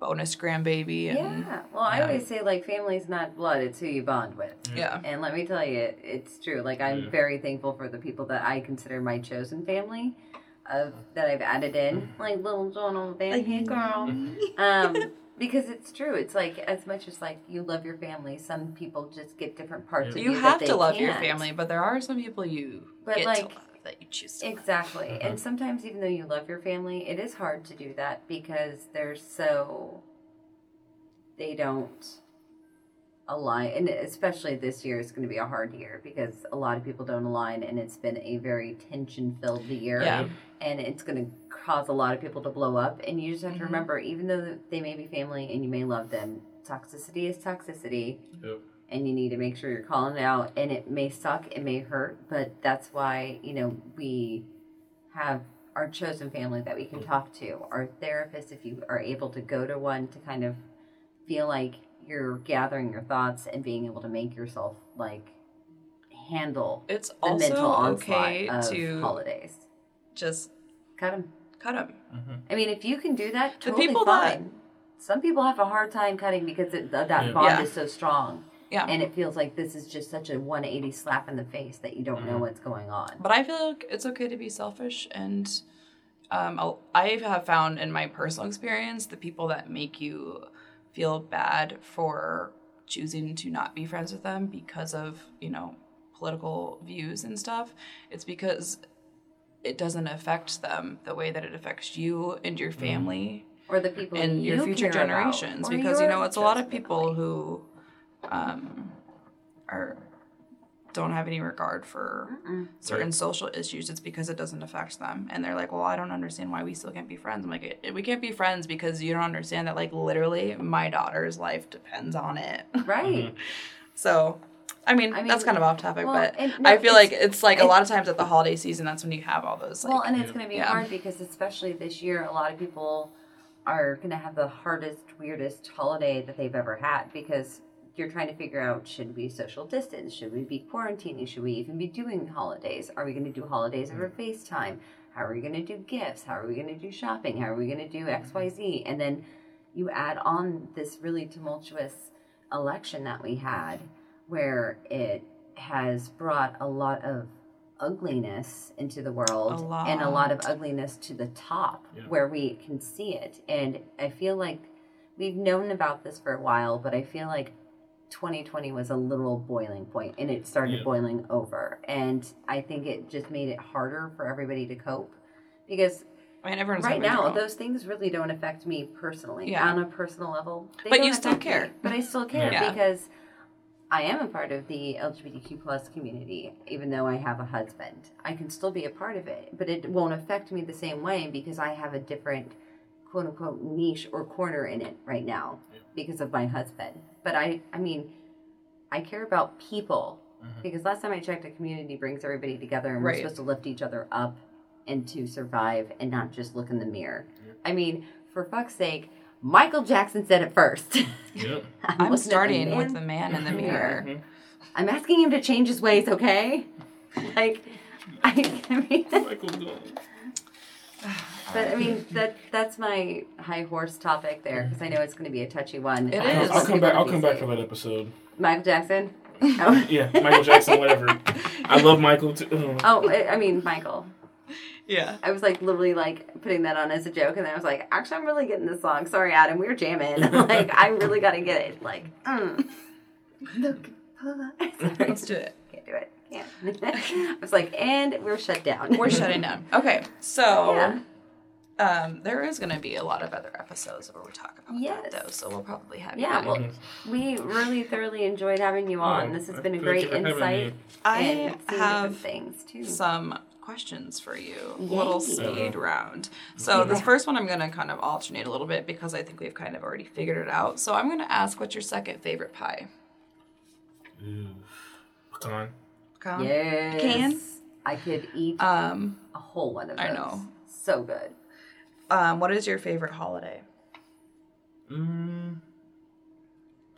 bonus grandbaby. And, yeah. Well, I yeah. always say, like, family's not blood, it's who you bond with. Yeah. And let me tell you, it's true. Like, I'm yeah. very thankful for the people that I consider my chosen family of that I've added in. Like, little John over there, hey, girl. Um, because it's true. It's, like, as much as, like, you love your family, some people just get different parts yeah. of you. You have that they to love can't. your family, but there are some people you but get like, to love that you choose to Exactly. Love. And sometimes, even though you love your family, it is hard to do that because they're so... They don't align. And especially this year is going to be a hard year because a lot of people don't align, and it's been a very tension-filled year. Yeah. And it's going to cause a lot of people to blow up. And you just have mm-hmm. to remember, even though they may be family and you may love them, toxicity is toxicity. Yep. And you need to make sure you're calling it out. And it may suck, it may hurt, but that's why, you know, we have our chosen family that we can talk to, our therapist, if you are able to go to one, to kind of feel like you're gathering your thoughts and being able to make yourself, like, handle it's the also mental okay onslaught of to holidays. Just cut them. Cut them. Mm-hmm. I mean, if you can do that, totally fine. That... Some people have a hard time cutting because it, that bond yeah. is so strong. Yeah. And it feels like this is just such a one eighty slap in the face that you don't mm-hmm. know what's going on. But I feel like it's okay to be selfish. And um, I have found in my personal experience, the people that make you feel bad for choosing to not be friends with them because of, you know, political views and stuff, it's because it doesn't affect them the way that it affects you and your family. Or the people and you your future care generations. About, because, you know, it's a lot of people who... Um, or don't have any regard for Mm-mm. certain social issues. It's because it doesn't affect them, and they're like, "Well, I don't understand why we still can't be friends." I'm like, "We can't be friends because you don't understand that, like, literally, my daughter's life depends on it." Right. Mm-hmm. So, I mean, I mean, that's kind of off topic, well, but it, no, I feel it's, like it's like it's, a lot of times at the holiday season, that's when you have all those. Like, well, and it's going to be yeah. hard because especially this year, a lot of people are going to have the hardest, weirdest holiday that they've ever had because. You're trying to figure out, should we social distance? Should we be quarantining? Should we even be doing holidays? Are we going to do holidays over FaceTime? How are we going to do gifts? How are we going to do shopping? How are we going to do X, Y, Z? And then you add on this really tumultuous election that we had where it has brought a lot of ugliness into the world a lot. and a lot of ugliness to the top yeah. where we can see it. And I feel like we've known about this for a while, but I feel like twenty twenty was a literal boiling point, and it started yeah. boiling over. And I think it just made it harder for everybody to cope because I mean, right now those things really don't affect me personally yeah. on a personal level. They but you still care. Me, but I still care yeah. because I am a part of the L G B T Q plus community, even though I have a husband. I can still be a part of it, but it won't affect me the same way because I have a different quote unquote niche or corner in it right now yeah. because of my husband. But I, I mean, I care about people mm-hmm. because last time I checked, a community brings everybody together, and right. we're supposed to lift each other up and to survive and not just look in the mirror. Yep. I mean, for fuck's sake, Michael Jackson said it first. Yep. I'm, I'm starting the with the man in the mirror. Mm-hmm. I'm asking him to change his ways, okay? Like, I, I mean, Michael But, I mean, that that's my high horse topic there, because I know it's going to be a touchy one. It is. I'll come back, I'll come back for that episode. Michael Jackson? Oh. Yeah, Michael Jackson, whatever. I love Michael, too. Oh, I mean, Michael. Yeah. I was, like, literally, like, putting that on as a joke, and then I was like, actually, I'm really getting this song. Sorry, Adam, we were jamming. Like, I really got to get it. Like, mm. Look. Let's do it. Can't do it. Yeah. I was like, and we're shut down. We're shutting down. Okay, so yeah. um, there is going to be a lot of other episodes where we talk about yes. that, though, so we'll probably have yeah, you on. Yeah, well, we really thoroughly enjoyed having you on. Oh, this has I been a great insight. I have things too. some questions for you, Yay. little speed yeah. round. So yeah. this first one I'm going to kind of alternate a little bit because I think we've kind of already figured it out. So I'm going to ask, what's your second favorite pie? Ooh. Pecan. Yes. Can. I could eat um, a whole one of those. I know. So good. Um, what is your favorite holiday? Mm,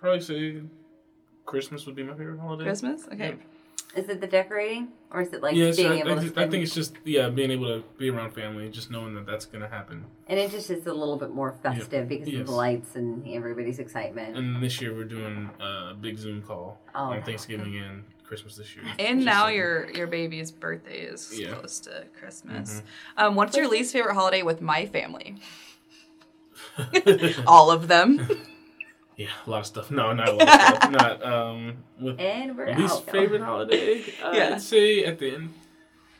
probably say Christmas would be my favorite holiday. Christmas? Okay. Yep. Is it the decorating? Or is it like yeah, being so I, able I, to... I think it's just, yeah, being able to be around family, just knowing that that's going to happen. And it just is a little bit more festive yep. because yes. of the lights and everybody's excitement. And this year we're doing a big Zoom call oh, on wow. Thanksgiving and Christmas this year. And now something. your your baby's birthday is yeah. close to Christmas. Mm-hmm. Um, what's your least favorite holiday with my family? All of them. Yeah, a lot of stuff. No, not a lot of stuff. Not, um, with and we're least out. favorite holiday, uh, yeah. I'd say at the end.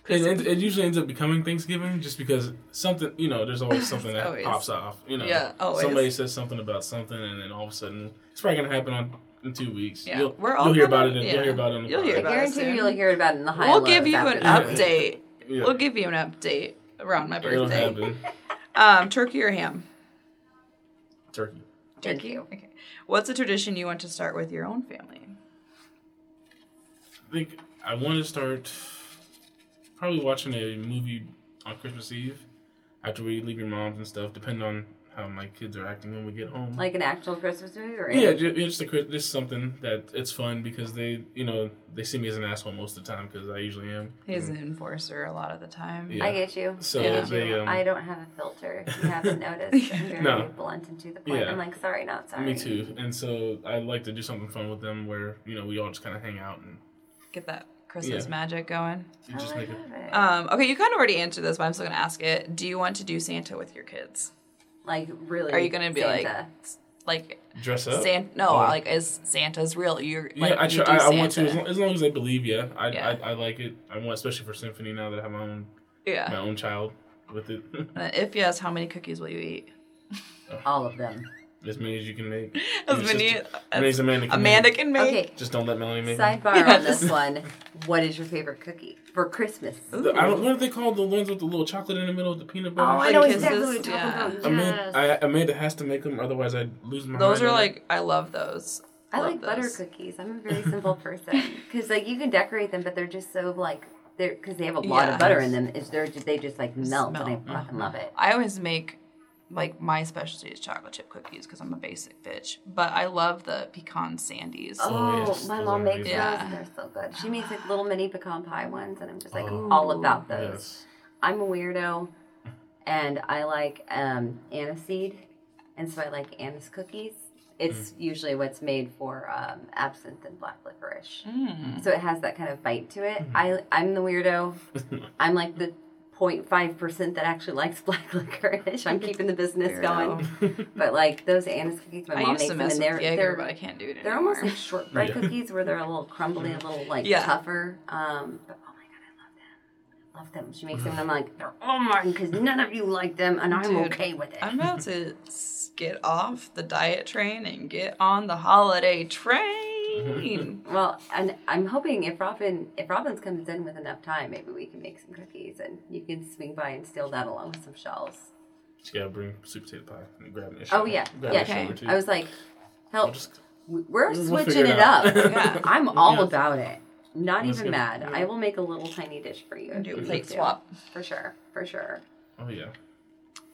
It, it, it usually ends up becoming Thanksgiving just because something, you know, there's always something that always. pops off. You know, yeah, always. Somebody says something about something and then all of a sudden, it's probably going to happen on... in two weeks. Yeah. You'll, we're all you'll hear about it. In, yeah. You'll hear about it. In the you'll hear about I guarantee it you'll hear about it in the high. We'll give you an update. Yeah. We'll give you an update around my birthday. Um, turkey or ham? Turkey. Turkey. Okay. What's a tradition you want to start with your own family? I think I want to start probably watching a movie on Christmas Eve after we leave your moms and stuff, depending on how my kids are acting when we get home. Like an actual Christmas movie? Or yeah, anything? just a, just something that it's fun because they, you know, they see me as an asshole most of the time because I usually am. He's and, an enforcer a lot of the time. Yeah. I get you. So yeah. they, um, I don't have a filter, if you haven't noticed. I'm very no. blunt and to the point. Yeah. I'm like, sorry, not sorry. Me too. And so I like to do something fun with them where, you know, we all just kind of hang out and... Get that Christmas yeah. magic going. Oh, just I like love it. Um, okay, you kind of already answered this, but I'm still going to ask it. Do you want to do Santa with your kids? Like, really? Are you going to be Santa. like, like, dress up? San- no, oh. like, is Santa's real? You're, yeah, like, I, try, you I, I want to, as long, as long as they believe, yeah. I, yeah. I, I like it. I want, especially for Symphony now that I have my own, yeah. my own child with it. Uh, if yes, how many cookies will you eat? All of them. As many as you can make. As many as, as Amanda can Amanda make. Can make. Okay. Just don't let Melanie make Sidebar them. on this one. What is your favorite cookie for Christmas? The, I don't, what are they called? The ones with the little chocolate in the middle of the peanut butter? Oh, I know exactly what you're talking yeah. about. Amanda, yes. I, Amanda has to make them, otherwise I'd lose my those mind. Those are like, I love those. I, I love like those. Butter cookies. I'm a very simple person. Because like you can decorate them, but they're just so like... Because they have a lot yeah. of butter in them. Is there, they just like melt, melt. And I fucking mm-hmm. love it. I always make... Like, my specialty is chocolate chip cookies because I'm a basic bitch. But I love the pecan sandies. Oh, oh yes. my those mom makes those yeah. and they're so good. She makes, like, little mini pecan pie ones, and I'm just, like, oh, all about those. Yes. I'm a weirdo, and I like um, aniseed, and so I like anise cookies. It's mm. usually what's made for um, absinthe and black licorice. Mm. So it has that kind of bite to it. Mm. I, I'm the weirdo. I'm, like, the... zero point five percent that actually likes black licorice. I'm keeping the business Fair going. But, like, those anise cookies, my I mom makes them, and they're... Jaeger, they're but I can't do it They're anymore. almost like shortbread yeah. cookies where they're a little crumbly, a little, like, yeah. tougher. Um, but, oh, my God, I love them. I love them. She makes them, and I'm like, they're all mine because none of you like them, and I'm Dude, okay with it. I'm about to get off the diet train and get on the holiday train. Well, and I'm hoping if Robin if Robin's comes in with enough time, maybe we can make some cookies and you can swing by and steal that along with some shells. She's got to bring sweet potato pie and grab an issue. Oh, yeah. Grab yeah. Okay. I was like, help. Just, We're we'll switching it out. up. yeah. I'm all yeah. about it. Not Let's even mad. It. I will make a little tiny dish for you. And do a plate swap. For sure. For sure. Oh, yeah.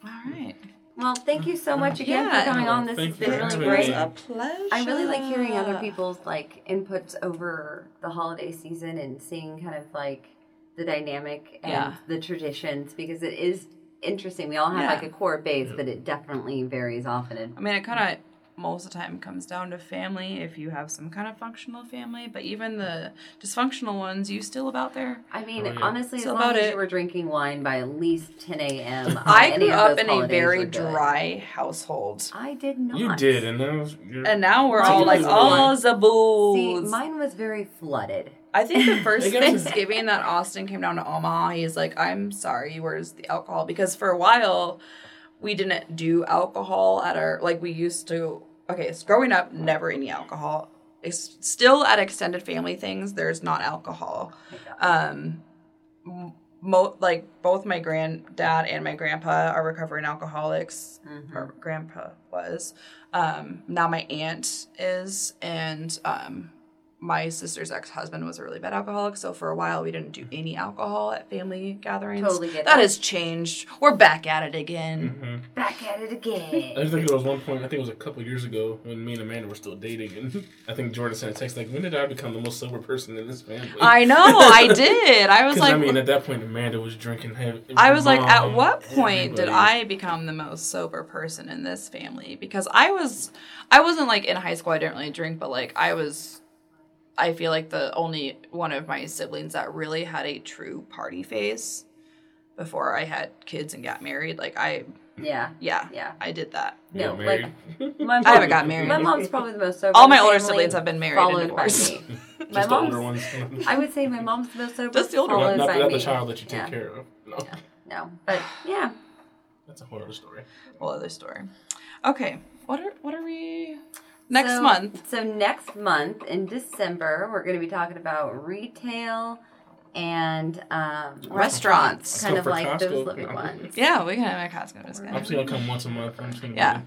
All right. Well, thank you so much again yeah. for coming on. This thank has been really great. It's a pleasure. I really like hearing other people's like inputs over the holiday season and seeing kind of like the dynamic and yeah. the traditions because it is interesting. We all have yeah. like a core base, yeah. but it definitely varies often. I mean, it kind of most of the time comes down to family. If you have some kind of functional family, but even the dysfunctional ones, you still about there. I mean, oh, yeah. honestly, still as long as it. you were drinking wine by at least ten a.m. I grew up in a very dry household. I did not. You did, and now and now we're all like, oh, the booze. See, mine was very flooded. I think the first Thanksgiving that Austin came down to Omaha, he's like, I'm sorry, where's the alcohol? Because for a while, we didn't do alcohol at our like we used to. Okay, so growing up, never any alcohol. It's still at extended family things, there's not alcohol. Um, mo- like, both my granddad and my grandpa are recovering alcoholics. Mm-hmm. Or grandpa was. Um, now my aunt is, and um, my sister's ex-husband was a really bad alcoholic, so for a while we didn't do any alcohol at family gatherings. Totally get that. That has changed. We're back at it again. Mm-hmm. Back at it again. I think there was one point, I think it was a couple years ago, when me and Amanda were still dating, and I think Jordan sent a text like, when did I become the most sober person in this family? I know, I did. I was like... I mean, at that point, Amanda was drinking heavy. I was like, at what point did I become the most sober person in this family? Because I was... I wasn't, like, in high school, I didn't really drink, but, like, I was... I feel like the only one of my siblings that really had a true party phase before I had kids and got married. Like, I... Yeah. Yeah. Yeah. I did that. No, like... My mom, I haven't got married. My mom's probably the most sober. All my older siblings have been married and divorced. My Just mom's, the older ones. I would say my mom's the most sober. Just the older ones. Not, not, not the child that you take yeah. care of. No. Yeah. No. But, yeah. That's a whole other story. Whole other story. Okay. What are, what are we... Next so, month. So next month in December, we're going to be talking about retail and um, restaurants. Kind so of like Costco, those little I'm, ones. Yeah, we can have a Costco discount. I'm just going to come once a month. I'm just going to yeah. be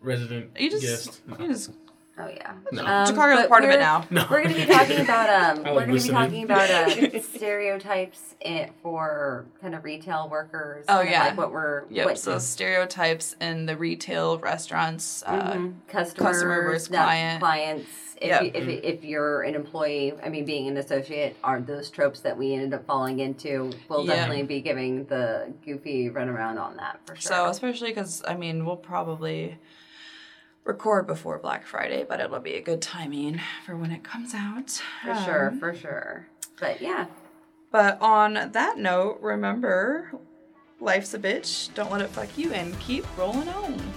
resident you just, guest. You just, oh, yeah. No. Um, Jacario's part of it now. No. We're going to be talking about, um, we're going to be talking about uh, stereotypes in, for kind of retail workers. Oh, yeah. Like what we're Yep, what so doing. Stereotypes in the retail restaurants. Uh, mm-hmm. Customers, customer versus client. Clients. If, yep. you, if, mm-hmm. if you're an employee, I mean, being an associate, are those tropes that we ended up falling into? We'll yeah. definitely be giving the goofy runaround on that for sure. So, especially because, I mean, we'll probably... record before Black Friday, but it'll be a good timing for when it comes out. For um, sure, for sure. But yeah. But on that note, remember, life's a bitch, don't let it fuck you, and keep rolling on.